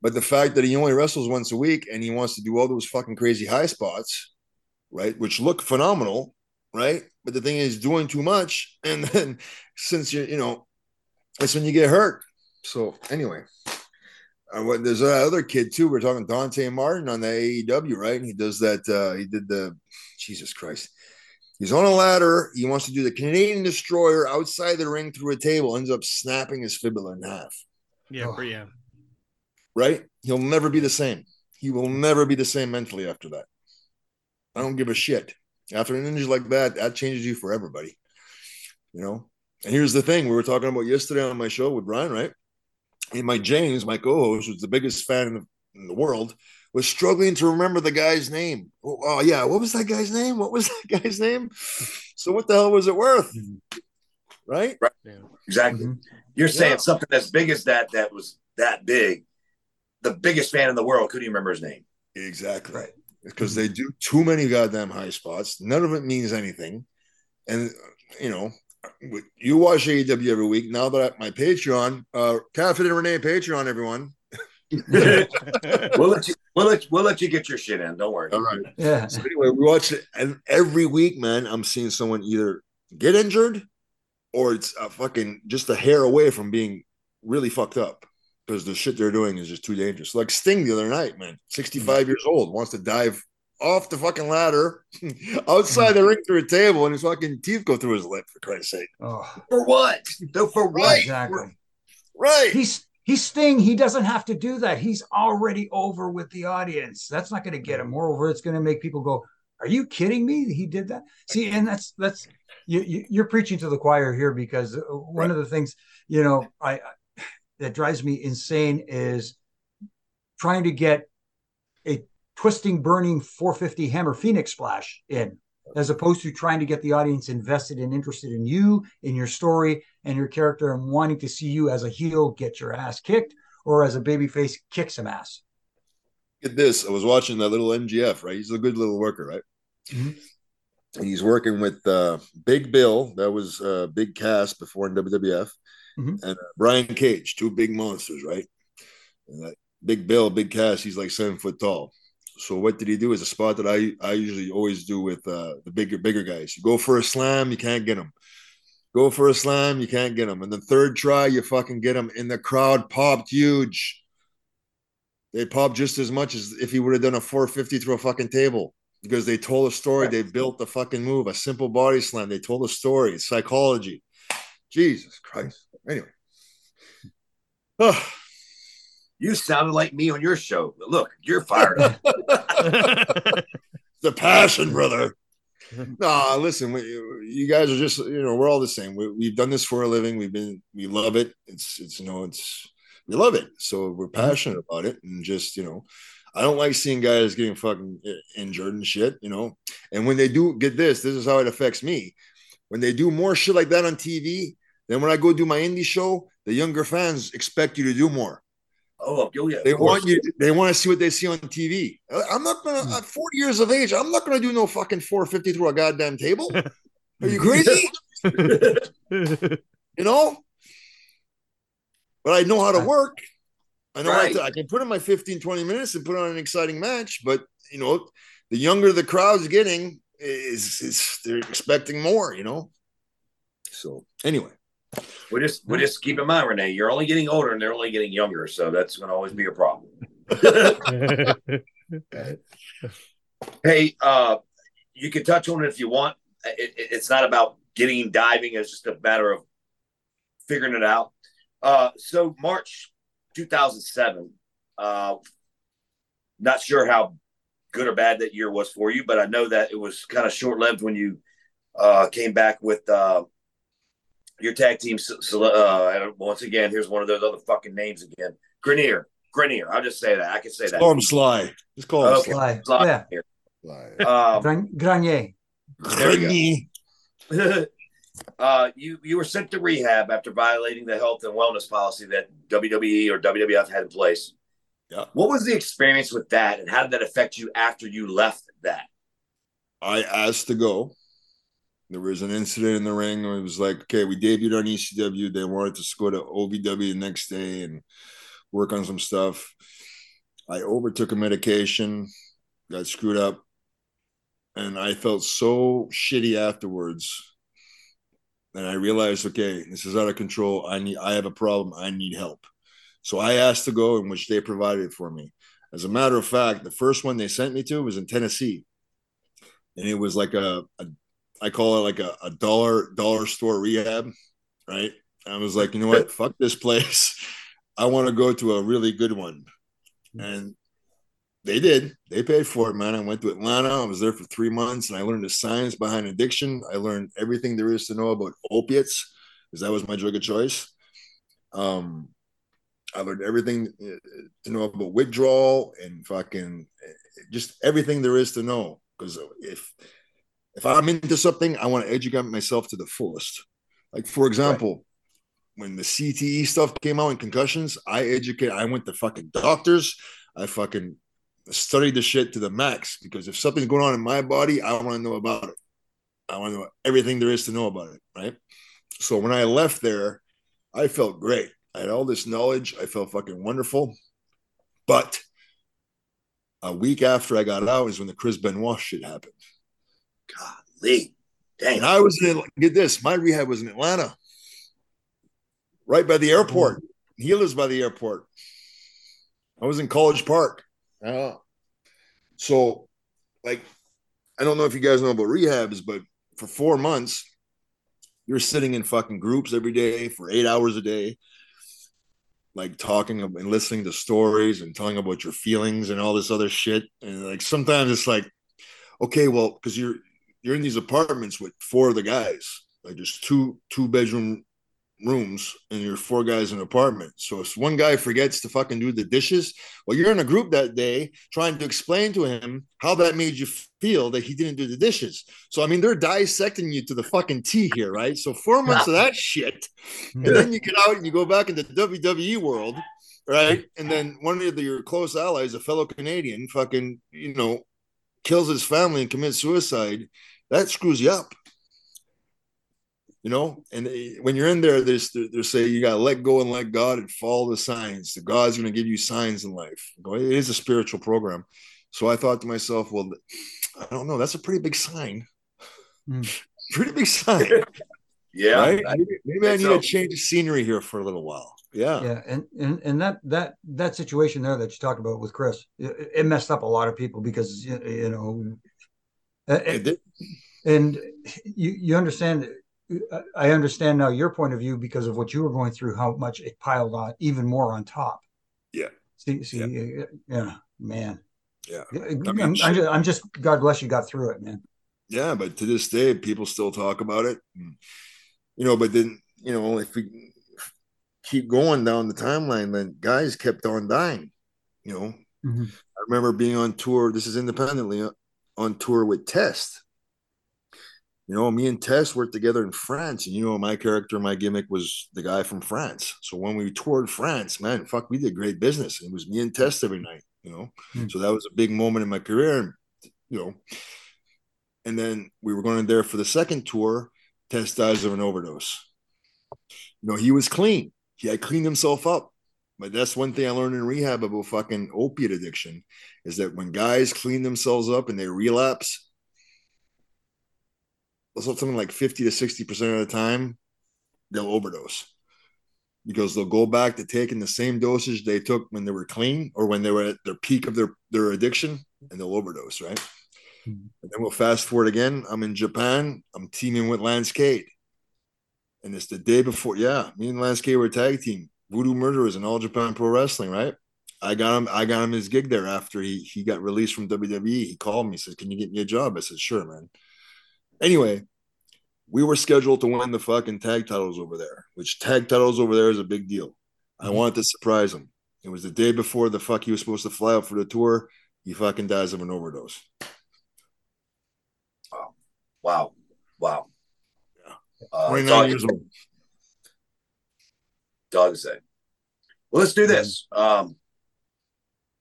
But the fact that he only wrestles once a week and he wants to do all those fucking crazy high spots, right, which look phenomenal, right? But the thing is doing too much. And then since you're, you know, that's when you get hurt. So anyway, there's that other kid too. We're talking Dante Martin on the AEW, right? And he does that. He did the, Jesus Christ. He's on a ladder. He wants to do the Canadian Destroyer outside the ring through a table, ends up snapping his fibula in half. Yeah. Oh. Yeah. Right. He'll never be the same. He will never be the same mentally after that. I don't give a shit. After an injury like that, that changes you forever, buddy. You know? And here's the thing we were talking about yesterday on my show with Brian, right? And my James, my co-host, who's the biggest fan in the world, was struggling to remember the guy's name. Oh, yeah. What was that guy's name? What was that guy's name? So what the hell was it worth? Right? Right. Yeah. Exactly. Mm-hmm. You're saying something as big as that was that big. The biggest fan in the world couldn't even remember his name. Exactly. Right. Because they do too many goddamn high spots. None of it means anything. And, you know, you watch AEW every week. Now that my Patreon, Caffeine and Renee Patreon, everyone. we'll let you get your shit in. Don't worry. All right. Yeah. So anyway, we watch it. And every week, man, I'm seeing someone either get injured or it's a fucking just a hair away from being really fucked up. Because the shit they're doing is just too dangerous. Like Sting the other night, man, 65 years old, wants to dive off the fucking ladder outside the ring through a table and his fucking teeth go through his lip, for Christ's sake. Oh. For what? For what? Exactly. Right. He's Sting. He doesn't have to do that. He's already over with the audience. That's not going to get him. Moreover, it's going to make people go, are you kidding me? He did that? See, and that's you're preaching to the choir here because one of the things, you know, that drives me insane is trying to get a twisting, burning 450 hammer Phoenix splash in, as opposed to trying to get the audience invested and interested in you, in your story and your character, and wanting to see you as a heel get your ass kicked or as a babyface kick some ass. Get this. I was watching that little MGF, right? He's a good little worker, right? Mm-hmm. And he's working with Big Bill. That was Big Cass before in WWF. Mm-hmm. And Brian Cage, two big monsters, right? And, Big Bill, Big Cass, he's like 7 foot tall. So what did he do? Is a spot that I usually always do with the bigger guys. You go for a slam, you can't get him. Go for a slam, you can't get him. And the third try, you fucking get him. And the crowd popped huge. They popped just as much as if he would have done a 450 through a fucking table. Because they told a story. They built the fucking move. A simple body slam. They told a story. It's psychology. Jesus Christ. Anyway, you sounded like me on your show. Look, you're fired up. The passion, brother. No, listen, you guys are just, you know, we're all the same. We've done this for a living. We love it. We love it. So we're passionate about it. And just, you know, I don't like seeing guys getting fucking injured and shit, you know. And when they do get this is how it affects me. When they do more shit like that on TV, then when I go do my indie show, the younger fans expect you to do more. Oh yeah. They want to see what they see on TV. I'm not going to, at 40 years of age, I'm not going to do no fucking 450 through a goddamn table. Are you crazy? You know? But I know how to work. I know I can put in my 15, 20 minutes and put on an exciting match. But, you know, the younger the crowd's getting, they're expecting more, you know? So anyway. We just keep in mind, Renee, you're only getting older and they're only getting younger, so that's going to always be a problem. Hey, you can touch on it if you want. It's not about diving. It's just a matter of figuring it out. So March 2007, not sure how good or bad that year was for you, but I know that it was kind of short-lived when you came back with your tag team. Once again, here's one of those other fucking names again. Grenier. I'll just say that. I can say that. Sly. Just call him Sly. Grenier. You were sent to rehab after violating the health and wellness policy that WWE or WWF had in place. Yeah. What was the experience with that, and how did that affect you after you left that? I asked to go. There was an incident in the ring where it was like, okay, we debuted on ECW. They wanted us to go to OVW the next day and work on some stuff. I overtook a medication, got screwed up, and I felt so shitty afterwards. And I realized, okay, this is out of control. I have a problem. I need help. So I asked to go, in which they provided it for me. As a matter of fact, the first one they sent me to was in Tennessee. And it was like I call it like a dollar store rehab, right? I was like, you know what? Fuck this place. I want to go to a really good one. And they did. They paid for it, man. I went to Atlanta. I was there for 3 months, and I learned the science behind addiction. I learned everything there is to know about opiates, because that was my drug of choice. I learned everything to know about withdrawal and fucking just everything there is to know. Because if I'm into something, I want to educate myself to the fullest. Like, for example, when the CTE stuff came out and concussions, I went to fucking doctors. I fucking studied the shit to the max, because if something's going on in my body, I want to know about it. I want to know everything there is to know about it, right? So when I left there, I felt great. I had all this knowledge. I felt fucking wonderful. But a week after I got out is when the Chris Benoit shit happened. Golly. Dang. And I was in, get this, my rehab was in Atlanta, right by the airport. He lives by the airport. I was in College Park. So, like, I don't know if you guys know about rehabs, but for 4 months, you're sitting in fucking groups every day for 8 hours a day, like talking and listening to stories and telling about your feelings and all this other shit. And like, sometimes it's like, okay, well, because you're in these apartments with four of the guys, like there's two bedroom rooms and you're four guys in an apartment. So if one guy forgets to fucking do the dishes, well, you're in a group that day trying to explain to him how that made you feel that he didn't do the dishes. So, I mean, they're dissecting you to the fucking T here, right? So 4 months of that shit. And then you get out and you go back into WWE world, right? And then one of your close allies, a fellow Canadian, fucking, you know, kills his family and commits suicide. That screws you up, you know. And when you're in there, they say you gotta let go and let God and follow the signs. The God's gonna give you signs in life. It is a spiritual program. So I thought to myself, well, I don't know. That's a pretty big sign. Pretty big sign. Yeah. Right? Maybe I need to change the scenery here for a little while. Yeah. Yeah. And that situation there that you talked about with Chris, it messed up a lot of people, because, you know, and you understand, I understand now your point of view because of what you were going through, how much it piled on, even more on top. Yeah. See, yeah. Yeah, man. Yeah. I'm just, God bless you got through it, man. Yeah. But to this day, people still talk about it, and, you know, but then, you know, if we keep going down the timeline, then guys kept on dying, you know. Mm-hmm. I remember being on tour. This is independently, on tour with Test. You know, me and Tess worked together in France, and, you know, my character, my gimmick was the guy from France. So when we toured France, man, fuck, we did great business. It was me and Tess every night, you know. Mm-hmm. So that was a big moment in my career, and, you know. And then we were going there for the second tour. Tess dies of an overdose. You know, he was clean. He had cleaned himself up. But that's one thing I learned in rehab about fucking opiate addiction, is that when guys clean themselves up and they relapse, something like 50 to 60% of the time, they'll overdose. because they'll go back to taking the same dosage they took when they were clean or when they were at their peak of their addiction, and they'll overdose, right? And then we'll fast forward again. I'm in Japan. I'm teaming with Lance Cade. And it's the day before. Yeah, me and Lance Cade were a tag team. Voodoo Murderers in All Japan Pro Wrestling, right? I got him his gig there after he got released from WWE. He called me, said, "Can you get me a job?" I said, "Sure, man." Anyway, we were scheduled to win the fucking tag titles over there, which tag titles over there is a big deal. Mm-hmm. I wanted to surprise him. It was the day before the fuck he was supposed to fly out for the tour. He fucking dies of an overdose. Wow. Yeah. 29 years old. Dog's Day. Well, let's do this. I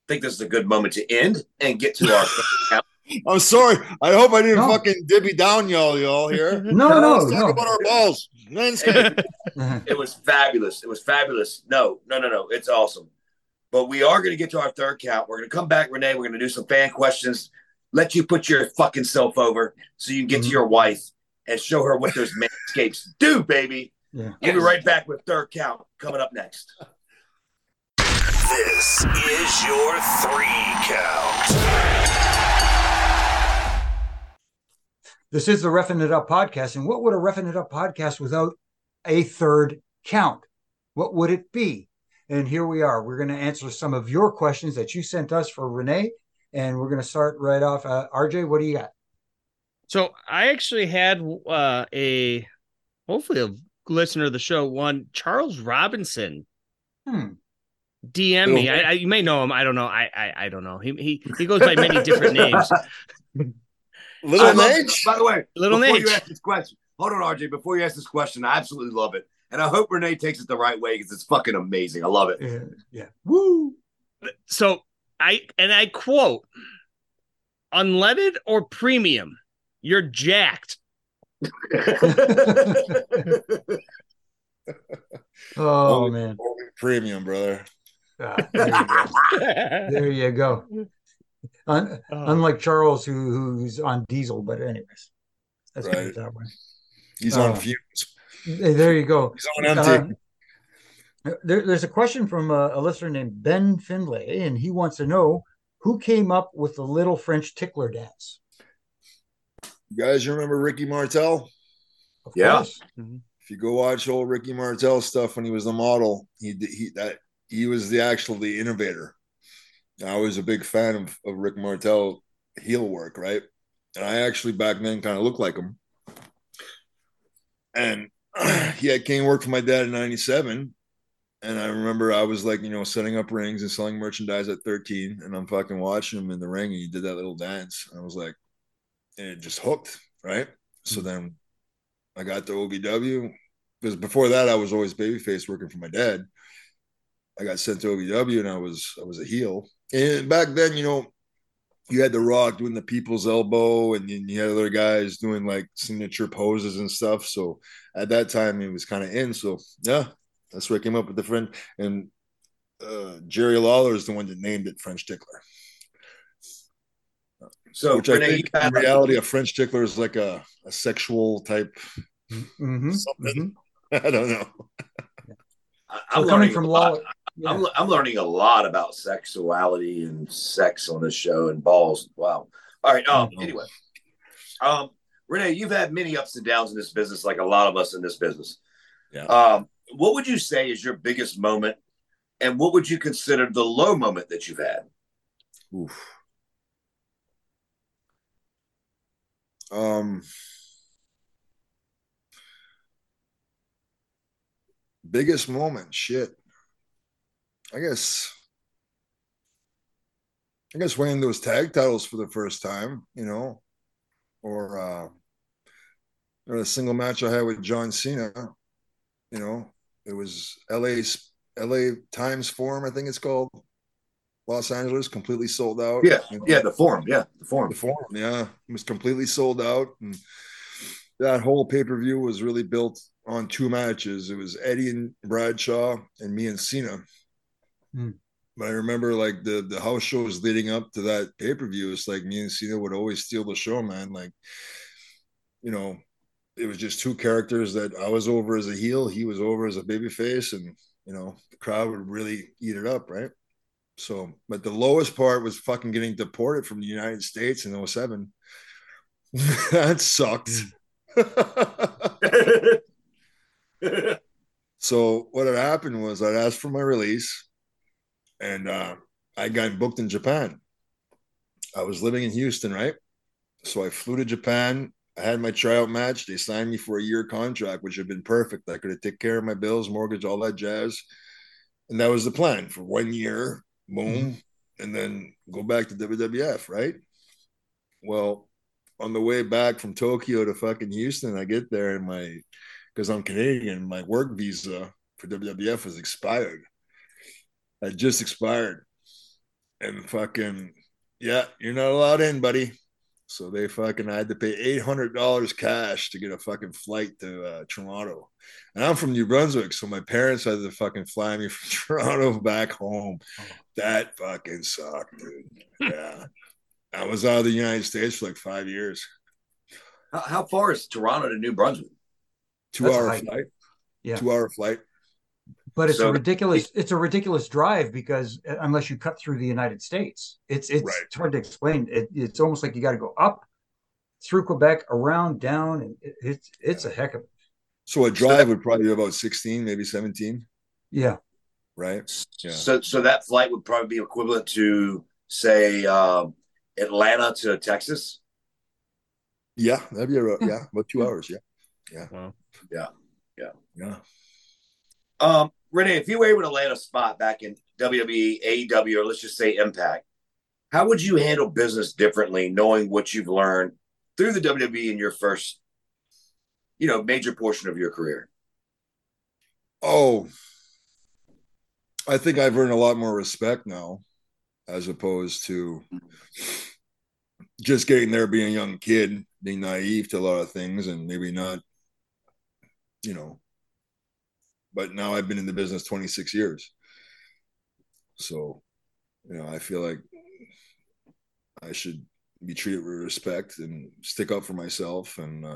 think this is a good moment to end and get to our I'm sorry. I hope I didn't fucking dibby down y'all here. No, let's talk about our balls. It was fabulous. No. It's awesome. But we are going to get to our third count. We're going to come back, Renee. We're going to do some fan questions. Let you put your fucking self over so you can get to your wife and show her what those manscapes do, baby. Yeah. We'll be right back with third count coming up next. This is your three count. This is the Reffing It Up podcast. And what would a Reffing It Up podcast without a third count? What would it be? And here we are. We're going to answer some of your questions that you sent us for Renee. And we're going to start right off. RJ, what do you got? So I actually had hopefully a listener of the show, one Charles Robinson, DM me. You may know him. I don't know. I don't know. He goes by many different names. Little Nage, by the way. Little Nage. You ask this question. Hold on, RJ. Before you ask this question, I absolutely love it, and I hope Renee takes it the right way because it's fucking amazing. I love it. Yeah. Woo. So. I quote, "Unleaded or premium, you're jacked." Oh, man. Premium, brother. There you go. Unlike Charles, who's on diesel, but anyways. That's right. That way. He's on fumes. There you go. He's on empty. There's a question from a listener named Ben Findlay, and he wants to know who came up with the little French tickler dance. You guys remember Ricky Martel? Of course. Mm-hmm. If you go watch old Ricky Martel stuff when he was the model, he was the innovator. I was a big fan of Rick Martel heel work, right? And I actually back then kind of looked like him. And he came work for my dad in 97. And I remember I was like, setting up rings and selling merchandise at 13, and I'm fucking watching him in the ring, and he did that little dance. And I was like, and it just hooked, right? So then I got to OVW, because before that I was always babyface working for my dad. I got sent to OVW, and I was a heel. And back then, you had The Rock doing the people's elbow, and then you had other guys doing like signature poses and stuff. So at that time, it was kind of in. So yeah. That's where I came up with the French, and Jerry Lawler is the one that named it French tickler. So, which Renee, I think in reality, a French tickler is like a sexual type something. Mm-hmm. I don't know. I'm learning a lot about sexuality and sex on this show and balls. Wow. All right. Anyway, Renee, you've had many ups and downs in this business, like a lot of us in this business. Yeah. What would you say is your biggest moment, and what would you consider the low moment that you've had? Oof. Biggest moment, shit. I guess winning those tag titles for the first time, or the single match I had with John Cena. It was LA Times Forum, I think it's called. Los Angeles, completely sold out. Yeah, the forum. It was completely sold out. And that whole pay-per-view was really built on two matches. It was Eddie and Bradshaw and me and Cena. Mm. But I remember like the house shows leading up to that pay-per-view, it's like me and Cena would always steal the show, man. Like, it was just two characters that I was over as a heel. He was over as a babyface. And you know, the crowd would really eat it up, right? So, but the lowest part was fucking getting deported from the United States in 2007. That sucked. So what had happened was I'd asked for my release, and I got booked in Japan. I was living in Houston, right? So I flew to Japan. I had my tryout match. They signed me for a year contract, which had been perfect. I could have taken care of my bills, mortgage, all that jazz. And that was the plan for 1 year, boom, and then go back to WWF, right? Well, on the way back from Tokyo to fucking Houston, I get there and because I'm Canadian, my work visa for WWF was expired. I just expired. And fucking, yeah, you're not allowed in, buddy. So they fucking, I had to pay $800 cash to get a fucking flight to Toronto. And I'm from New Brunswick, so my parents had to fucking fly me from Toronto back home. That fucking sucked, dude. Yeah. I was out of the United States for like 5 years. How far is Toronto to New Brunswick? 2-hour flight. Yeah. 2-hour flight. But it's a ridiculous drive, because unless you cut through the United States, it's right. Hard to explain. It's almost like you got to go up through Quebec, around, down, and it's a heck of it. So a drive would probably be about 16, maybe 17. Yeah. Right. Yeah. So that flight would probably be equivalent to, say, Atlanta to Texas. Yeah, that'd be about 2 hours. Yeah. Yeah. Wow. Yeah. Yeah. Yeah. Rene, if you were able to land a spot back in WWE, AEW, or let's just say Impact, how would you handle business differently, knowing what you've learned through the WWE in your first, major portion of your career? Oh, I think I've earned a lot more respect now, as opposed to just getting there, being a young kid, being naive to a lot of things, and maybe not, But now I've been in the business 26 years. So, I feel like I should be treated with respect and stick up for myself. And,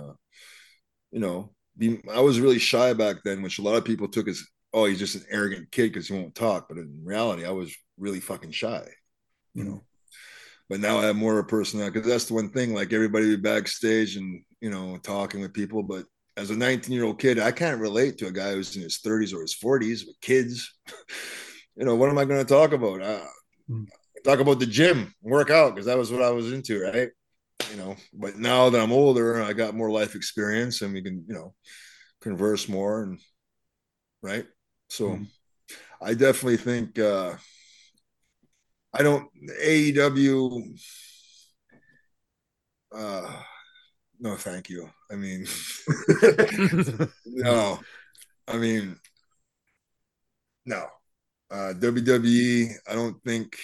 I was really shy back then, which a lot of people took as, oh, he's just an arrogant kid because he won't talk. But in reality, I was really fucking shy, you know. But now I have more of a personality, because that's the one thing, like everybody be backstage and, talking with people. But as a 19-year-old kid, I can't relate to a guy who's in his 30s or his 40s with kids. What am I going to talk about? Talk about the gym, work out, because that was what I was into, right? But now that I'm older, I got more life experience, and we can, converse more, and right. So, I definitely think AEW. No, thank you. I mean, no. I mean, no. WWE, I don't think.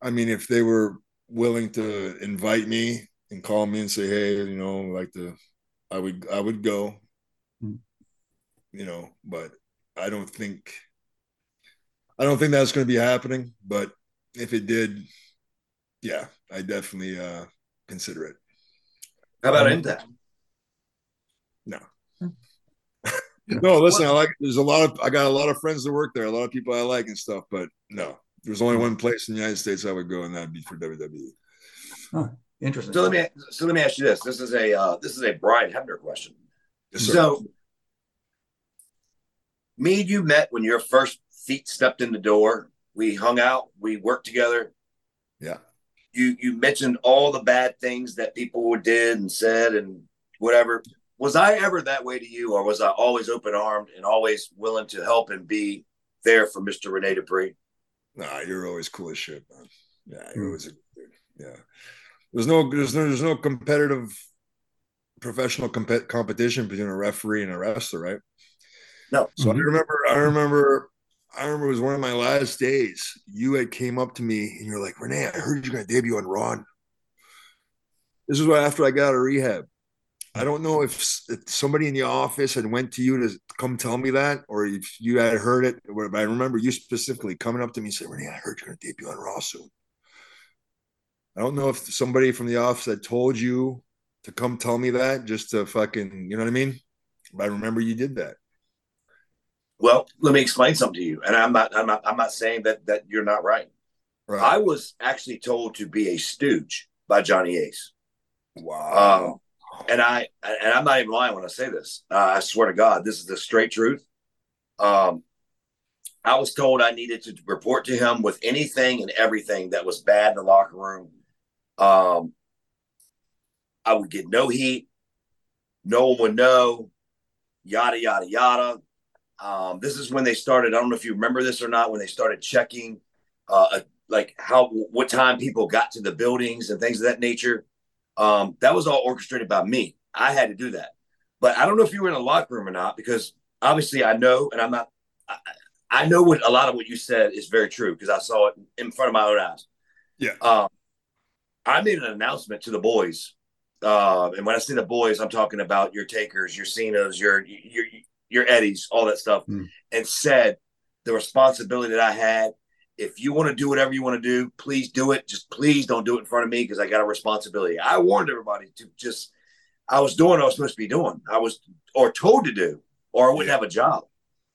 I mean, if they were willing to invite me and call me and say, "Hey, I would go." But I don't think that's going to be happening. But if it did, yeah, I definitely consider it. How about Impact? No. No, listen, I got a lot of friends that work there, a lot of people I like and stuff, but no. There's only one place in the United States I would go, and that'd be for WWE. Huh, interesting. So let me ask you this. This is a Brian Hebner question. Yes, sir. So me and you met when your first feet stepped in the door. We hung out, we worked together. Yeah. You mentioned all the bad things that people did and said and whatever. Was I ever that way to you, or was I always open-armed and always willing to help and be there for Mr. Rene Dupree? Nah, you're always cool as shit, man. Yeah, you're always a dude. Yeah. There's no competitive professional competition between a referee and a wrestler, right? No. So I remember it was one of my last days. You had came up to me and you're like, "Rene, I heard you're going to debut on Raw." This is right after I got out of rehab. I don't know if somebody in the office had went to you to come tell me that, or if you had heard it. But I remember you specifically coming up to me and saying, "Rene, I heard you're going to debut on Raw soon." I don't know if somebody from the office had told you to come tell me that, just to fucking, you know what I mean? But I remember you did that. Well, let me explain something to you. And I'm not saying that you're not right. Right. I was actually told to be a stooge by Johnny Ace. Wow. And I'm not even lying when I say this. I swear to God, this is the straight truth. I was told I needed to report to him with anything and everything that was bad in the locker room. I would get no heat. No one would know. Yada, yada, yada. This is when they started. I don't know if you remember this or not, when they started checking like what time people got to the buildings and things of that nature. That was all orchestrated by me. I had to do that. But I don't know if you were in the locker room or not, because obviously I know, and I'm not. I know what a lot of what you said is very true, because I saw it in front of my own eyes. Yeah. I made an announcement to the boys. And when I say the boys, I'm talking about your Takers, your Cenas, your Eddies, all that stuff, and said the responsibility that I had, if you want to do whatever you want to do, please do it. Just please don't do it in front of me, because I got a responsibility. I warned everybody to just, I was doing what I was supposed to be doing. I was or told to do, or I wouldn't have a job.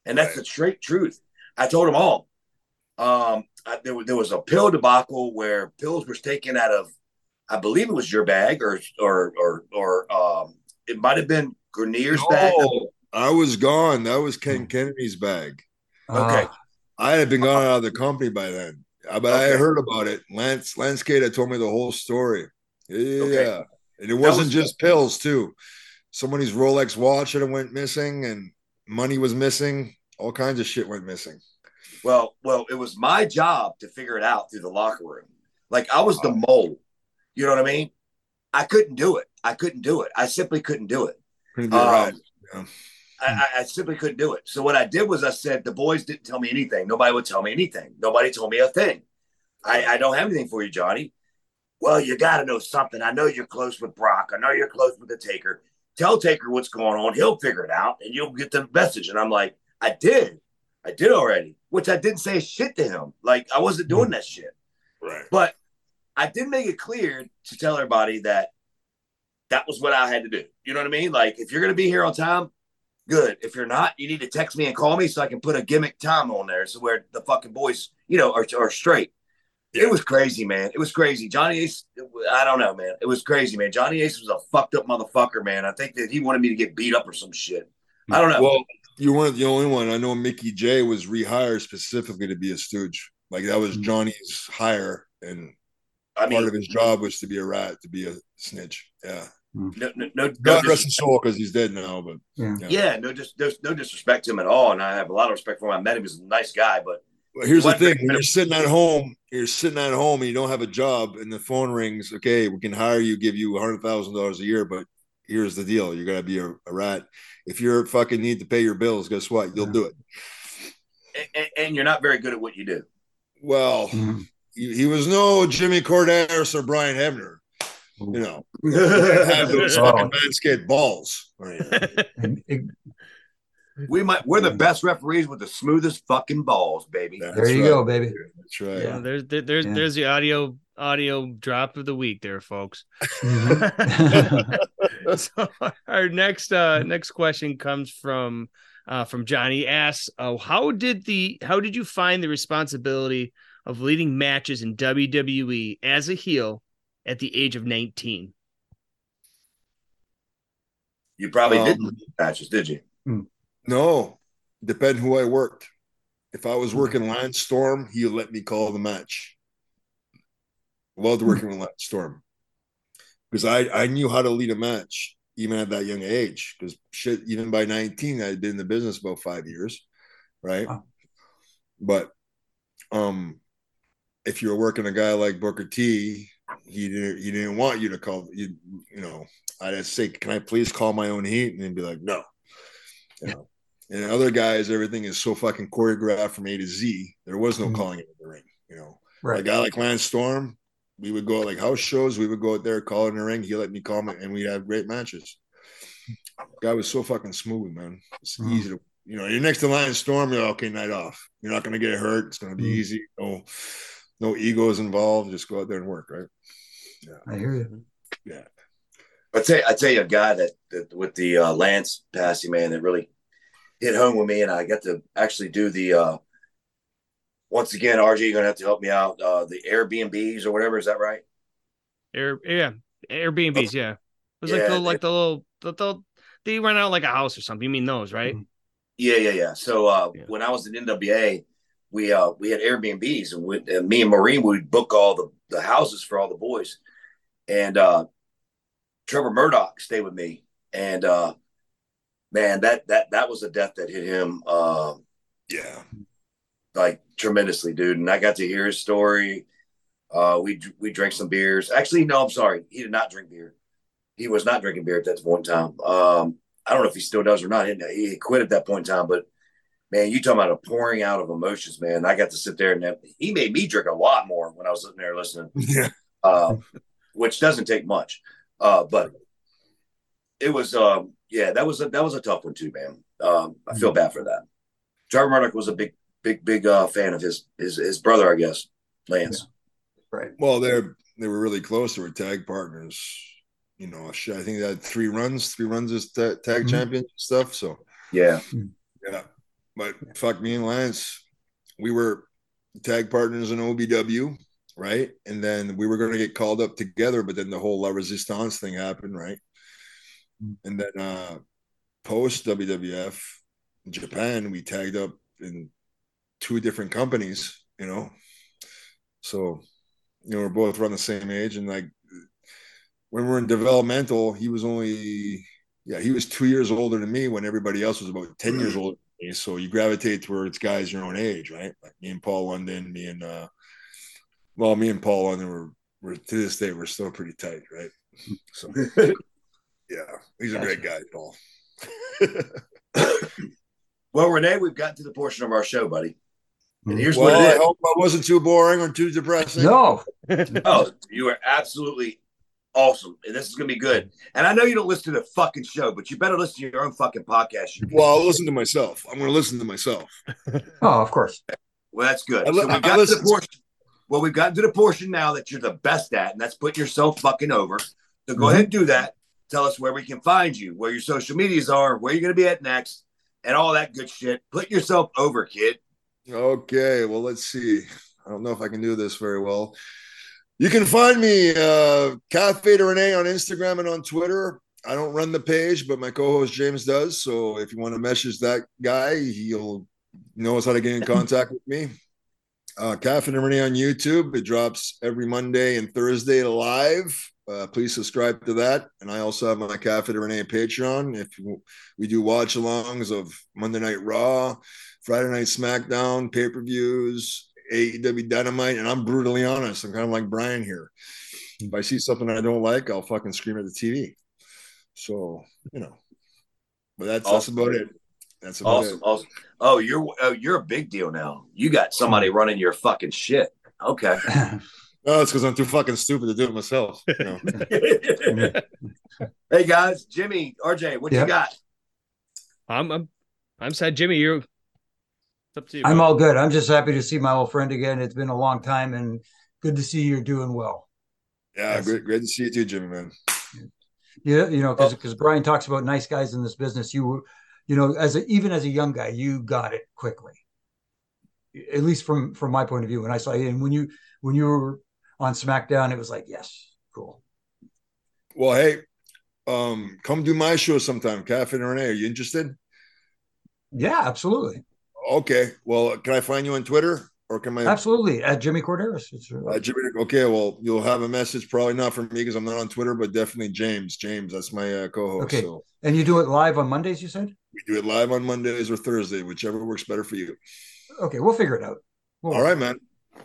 And that's the straight truth. I told them all. There was a pill debacle where pills were taken out of, I believe it was your bag or it might have been Grenier's bag. I was gone. That was Ken Kennedy's bag. Okay. I had been gone out of the company by then. But I heard about it. Lance Cade had told me the whole story. Yeah. Okay. And it wasn't just pills, too. Somebody's Rolex watch that went missing, and money was missing. All kinds of shit went missing. Well, it was my job to figure it out through the locker room. Like, I was the mole. You know what I mean? I couldn't do it. I simply couldn't do it. Right. Yeah. I simply couldn't do it. So what I did was I said, the boys didn't tell me anything. Nobody would tell me anything. Nobody told me a thing. I don't have anything for you, Johnny. Well, you got to know something. I know you're close with Brock. I know you're close with the Taker. Tell Taker what's going on. He'll figure it out, and you'll get the message. And I'm like, I did already, which I didn't say shit to him. Like, I wasn't doing that shit. Right. But I did make it clear to tell everybody that was what I had to do. You know what I mean? Like, if you're going to be here on time, good. If you're not, you need to text me and call me so I can put a gimmick time on there, so where the fucking boys, you know, are straight. Yeah. It was crazy, man. It was crazy. Johnny Ace, I don't know, man. It was crazy, man. Johnny Ace was a fucked up motherfucker, man. I think that he wanted me to get beat up or some shit. I don't know. Well, you weren't the only one. I know Mickey J was rehired specifically to be a stooge. Like, that was Johnny's hire, and part of his job was to be a rat, to be a snitch. Yeah. No, God rest his soul, because he's dead now. But no disrespect to him at all, and I have a lot of respect for him. I met him; he's a nice guy. But here's the thing: when you're sitting at home, and you don't have a job, and the phone rings. Okay, we can hire you, give you $100,000 a year, but here's the deal: you're gonna be a rat. If you fucking need to pay your bills, guess what? You'll do it. And you're not very good at what you do. Well, he was no Jimmy Korderas or Brian Hebner. You know, have those fucking MANSCAPED balls. We're the best referees with the smoothest fucking balls, baby. There you go, baby. That's right. Yeah, there's the audio drop of the week, there, folks. So our next question comes from Johnny. Asks, how did you find the responsibility of leading matches in WWE as a heel at the age of 19? You probably didn't matches, did you? No. Depend who I worked. If I was working Lance Storm, he let me call the match. Loved working with Lance Storm, because I knew how to lead a match even at that young age. Because shit, even by 19, I had been in the business about 5 years, right? Wow. But if you were working a guy like Booker T, He didn't want you to call. You know, I just say, can I please call my own heat? And he'd be like, no. You know? And other guys, everything is so fucking choreographed from A to Z. There was no calling it in the ring. You know, right. A guy like Lance Storm, we would go like house shows. We would go out there, call it in the ring. He let me call him, and we'd have great matches. Guy was so fucking smooth, man. It's easy to, you know, you're next to Lance Storm. You're like, okay, night off. You're not gonna get hurt. It's gonna be easy. No egos involved. Just go out there and work, right? Yeah, I hear you. Yeah, I tell you a guy that with the Lance passing, man, that really hit home with me, and I got to actually do the, once again, RG, you're going to have to help me out, the Airbnbs or whatever. Is that right? Airbnbs, yeah. It was they rent out like a house or something. You mean those, right? Yeah. So when I was in NWA, we had Airbnbs, and me and Maureen would book all the houses for all the boys. And Trevor Murdoch stayed with me. And man, that was a death that hit him. Like tremendously, dude. And I got to hear his story. We drank some beers. Actually, no, I'm sorry. He did not drink beer. He was not drinking beer at that point in time. I don't know if he still does or not. He quit at that point in time. But, man, you talking about a pouring out of emotions, man. I got to sit there, and he made me drink a lot more when I was sitting there listening, which doesn't take much. But it was, that was a tough one too, man. I feel bad for that. Trevor Murdoch was a big fan of his brother, I guess, Lance. Yeah. Right. Well, they were really close. They were tag partners. You know, I think they had three runs as tag champion stuff. So yeah. But fuck, me and Lance, we were tag partners in OBW, right? And then we were going to get called up together, but then the whole La Resistance thing happened, right? And then post WWF Japan, we tagged up in two different companies, you know. So, you know, we're both around the same age. And, like, when we were in developmental, he was only – he was 2 years older than me when everybody else was about 10 years older than me. So you gravitate towards guys your own age, right? Like me and Paul London, me and Paul London were to this day, we're still pretty tight, right? So, he's a great guy, Paul. Well, Rene, we've gotten to the portion of our show, buddy. And here's what it is. I hope I wasn't too boring or too depressing. No. No, you are absolutely awesome. And this is going to be good. And I know you don't listen to the fucking show, but you better listen to your own fucking podcast. Well, I'll listen to myself. I'm going to listen to myself. Oh, of course. Well, that's good. We've gotten to the portion now that you're the best at, and that's putting yourself fucking over. So go ahead and do that. Tell us where we can find you, where your social medias are, where you're going to be at next, and all that good shit. Put yourself over, kid. Okay, well, let's see. I don't know if I can do this very well. You can find me, Cafe de Rene, on Instagram and on Twitter. I don't run the page, but my co-host James does. So if you want to message that guy, he'll knows how to get in contact with me. Cafe de Rene on YouTube. It drops every Monday and Thursday live. Please subscribe to that. And I also have my Cafe de Rene Patreon. If we do watch-alongs of Monday Night Raw, Friday Night SmackDown, pay-per-views, AEW Dynamite, and I'm brutally honest. I'm kind of like Brian here. If I see something I don't like, I'll fucking scream at the TV. So, you know. But that's about it. That's about it. Awesome. Oh, you're a big deal now. You got somebody running your fucking shit. Okay. Oh, it's because I'm too fucking stupid to do it myself. You know? Hey, guys. Jimmy, RJ, what you got? I'm sad. Jimmy, you're... Up to you, I'm all good. I'm just happy to see my old friend again. It's been a long time, and good to see you're doing well. Yeah, great to see you too, Jimmy, man. Yeah, you know, because Brian talks about nice guys in this business. You were, you know, even as a young guy, you got it quickly. At least from my point of view, when I saw you, and when you were on SmackDown, it was like, yes, cool. Well, hey, come do my show sometime, Cafe de Rene. Are you interested? Yeah, absolutely. Okay. Well, can I find you on Twitter, or can I? Absolutely, at Jimmy Korderas. Okay. Well, you'll have a message, probably not from me because I'm not on Twitter, but definitely James. James, that's my co-host. Okay. So. And you do it live on Mondays, you said? We do it live on Mondays or Thursday, whichever works better for you. Okay, we'll figure it out. All right, man.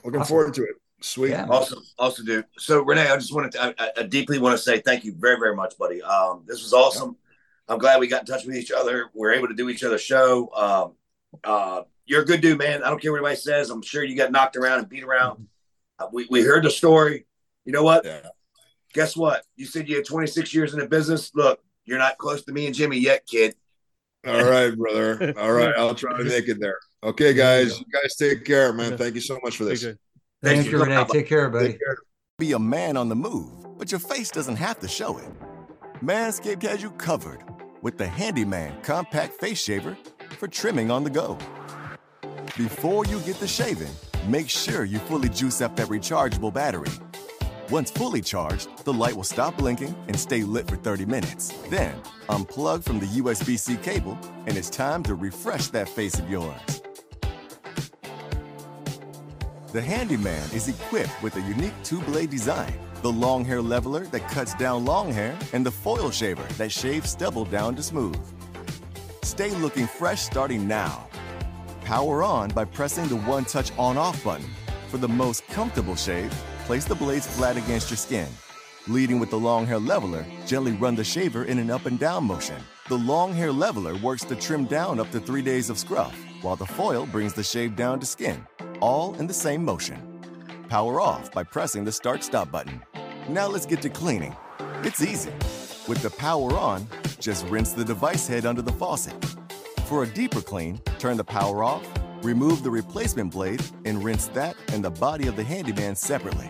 Looking forward to it. Sweet. Yeah, awesome, dude. So, Rene, I just wanted to, I deeply want to say thank you very, very much, buddy. This was awesome. I'm glad we got in touch with each other. We're able to do each other's show. You're a good dude, man. I don't care what anybody says. I'm sure you got knocked around and beat around. We heard the story. You know what? Yeah. Guess what? You said you had 26 years in the business. Look, you're not close to me and Jimmy yet, kid. All right, brother. All right. I'll try to make it there. Okay, guys. You guys take care, man. Thank you so much for this. Thank you, Renee. Take care, buddy. Take care. Be a man on the move, but your face doesn't have to show it. Manscaped has you covered with the handyman compact face shaver for trimming on the go. Before you get to shaving, make sure you fully juice up that rechargeable battery. Once fully charged, the light will stop blinking and stay lit for 30 minutes. Then, unplug from the USB-C cable, and it's time to refresh that face of yours. The Handyman is equipped with a unique two-blade design, the long hair leveler that cuts down long hair, and the foil shaver that shaves stubble down to smooth. Stay looking fresh starting now. Power on by pressing the one-touch on-off button. For the most comfortable shave, place the blades flat against your skin. Leading with the long hair leveler, gently run the shaver in an up and down motion. The long hair leveler works the trim down up to 3 days of scruff, while the foil brings the shave down to skin, all in the same motion. Power off by pressing the start-stop button. Now let's get to cleaning. It's easy. With the power on, just rinse the device head under the faucet. For a deeper clean, turn the power off, remove the replacement blade, and rinse that and the body of the Handyman separately.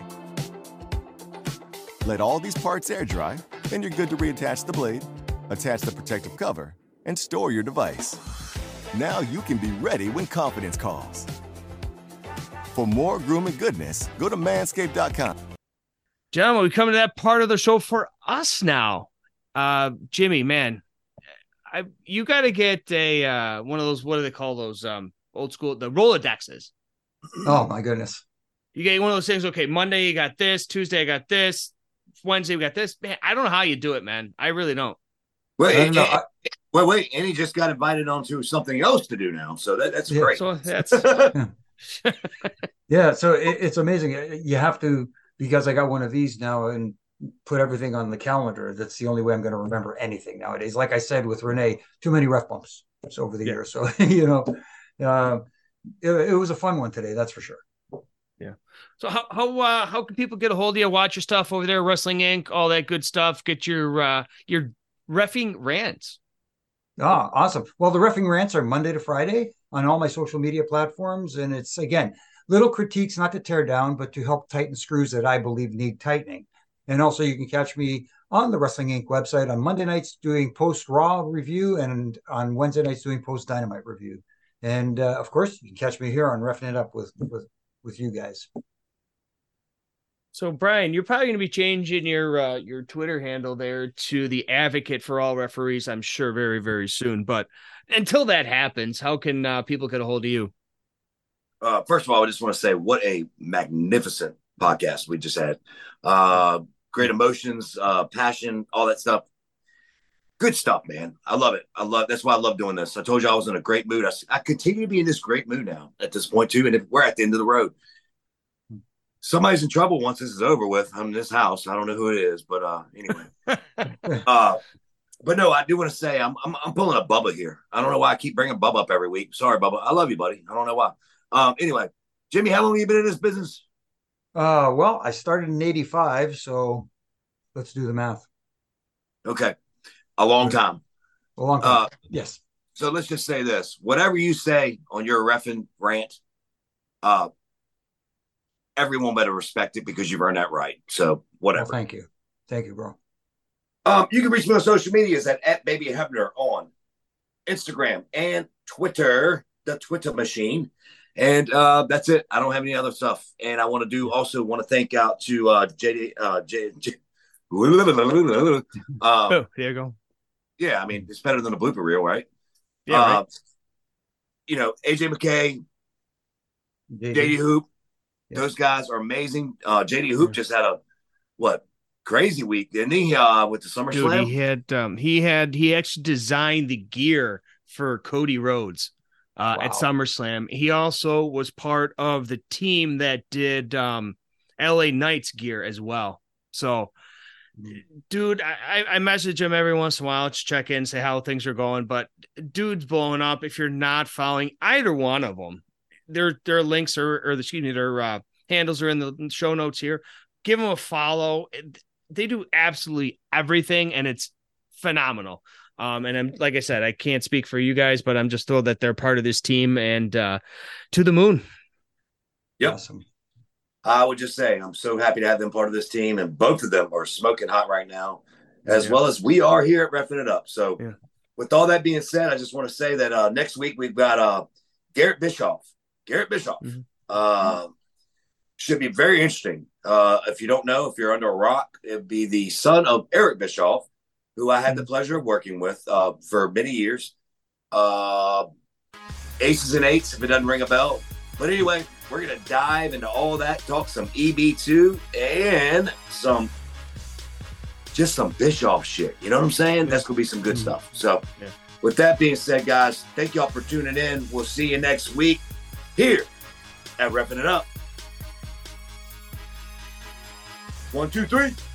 Let all these parts air dry, then you're good to reattach the blade, attach the protective cover, and store your device. Now you can be ready when confidence calls. For more grooming goodness, go to manscaped.com. Gentlemen, we come to that part of the show for us now. Jimmy, man. You got to get a one of those, what do they call those old school, the Rolodexes. Oh, my goodness. You get one of those things. Okay, Monday, you got this. Tuesday, I got this. Wednesday, we got this. Man, I don't know how you do it, man. I really don't. Wait. And he just got invited onto something else to do now. So that's great. So that's, yeah, so it's amazing. You have to, because I got one of these now and put everything on the calendar. That's the only way I'm going to remember anything nowadays. Like I said with Rene, too many ref bumps over the years. So, it was a fun one today. That's for sure. Yeah. So how can people get a hold of you, watch your stuff over there, Wrestling Inc., all that good stuff, get your reffing rants? Ah, awesome. Well, the reffing rants are Monday to Friday on all my social media platforms. And it's, again, little critiques, not to tear down, but to help tighten screws that I believe need tightening. And also you can catch me on the Wrestling Inc. website on Monday nights doing post-Raw review and on Wednesday nights doing post-Dynamite review. And, of course, you can catch me here on Reffing It Up with you guys. So, Brian, you're probably going to be changing your Twitter handle there to the Advocate for All Referees, I'm sure, very, very soon. But until that happens, how can people get a hold of you? First of all, I just want to say what a magnificent podcast we just had. Great emotions, passion, all that stuff. Good stuff, man. I love it. That's why I love doing this. I told you I was in a great mood. I continue to be in this great mood now at this point too. And if we're at the end of the road, somebody's in trouble once this is over with. I'm in this house. I don't know who it is, but anyway. But no, I do want to say I'm pulling a Bubba here. I don't know why I keep bringing Bubba up every week. Sorry, Bubba. I love you, buddy. I don't know why. Anyway, Jimmy, how long have you been in this business? Well, I started in 85, so let's do the math. Okay. A long time. Yes. So let's just say this. Whatever you say on your reffing rant, everyone better respect it because you've earned that right. So whatever. Well, thank you. Thank you, bro. You can reach me on social medias at Baby Hebner on Instagram and Twitter, the Twitter machine. And that's it. I don't have any other stuff. And I want to thank out to JD. There you go. Yeah, I mean, it's better than a blooper reel, right? Yeah, right. You know, AJ McKay, JD Hoop, those guys are amazing. JD Hoop just had crazy week, didn't he? With the SummerSlam, he actually designed the gear for Cody Rhodes. At SummerSlam. He also was part of the team that did LA Knight's gear as well. So, dude, I message him every once in a while to check in, say how things are going, but dude's blowing up. If you're not following either one of them, their links their handles are in the show notes here. Give them a follow. They do absolutely everything, and it's phenomenal. And I'm, like I said, I can't speak for you guys, but I'm just thrilled that they're part of this team and to the moon. Yep. Awesome. I would just say I'm so happy to have them part of this team, and both of them are smoking hot right now, as well as we are here at Reffing It Up. So with all that being said, I just want to say that next week we've got Garrett Bischoff. Garrett Bischoff should be very interesting. If you don't know, if you're under a rock, it'd be the son of Eric Bischoff, who I had the pleasure of working with for many years. Aces and Eights, if it doesn't ring a bell. But anyway, we're going to dive into all that, talk some EB2 and some Bischoff shit. You know what I'm saying? That's going to be some good stuff. So with that being said, guys, thank y'all for tuning in. We'll see you next week here at Reppin' It Up. 1, 2, 3.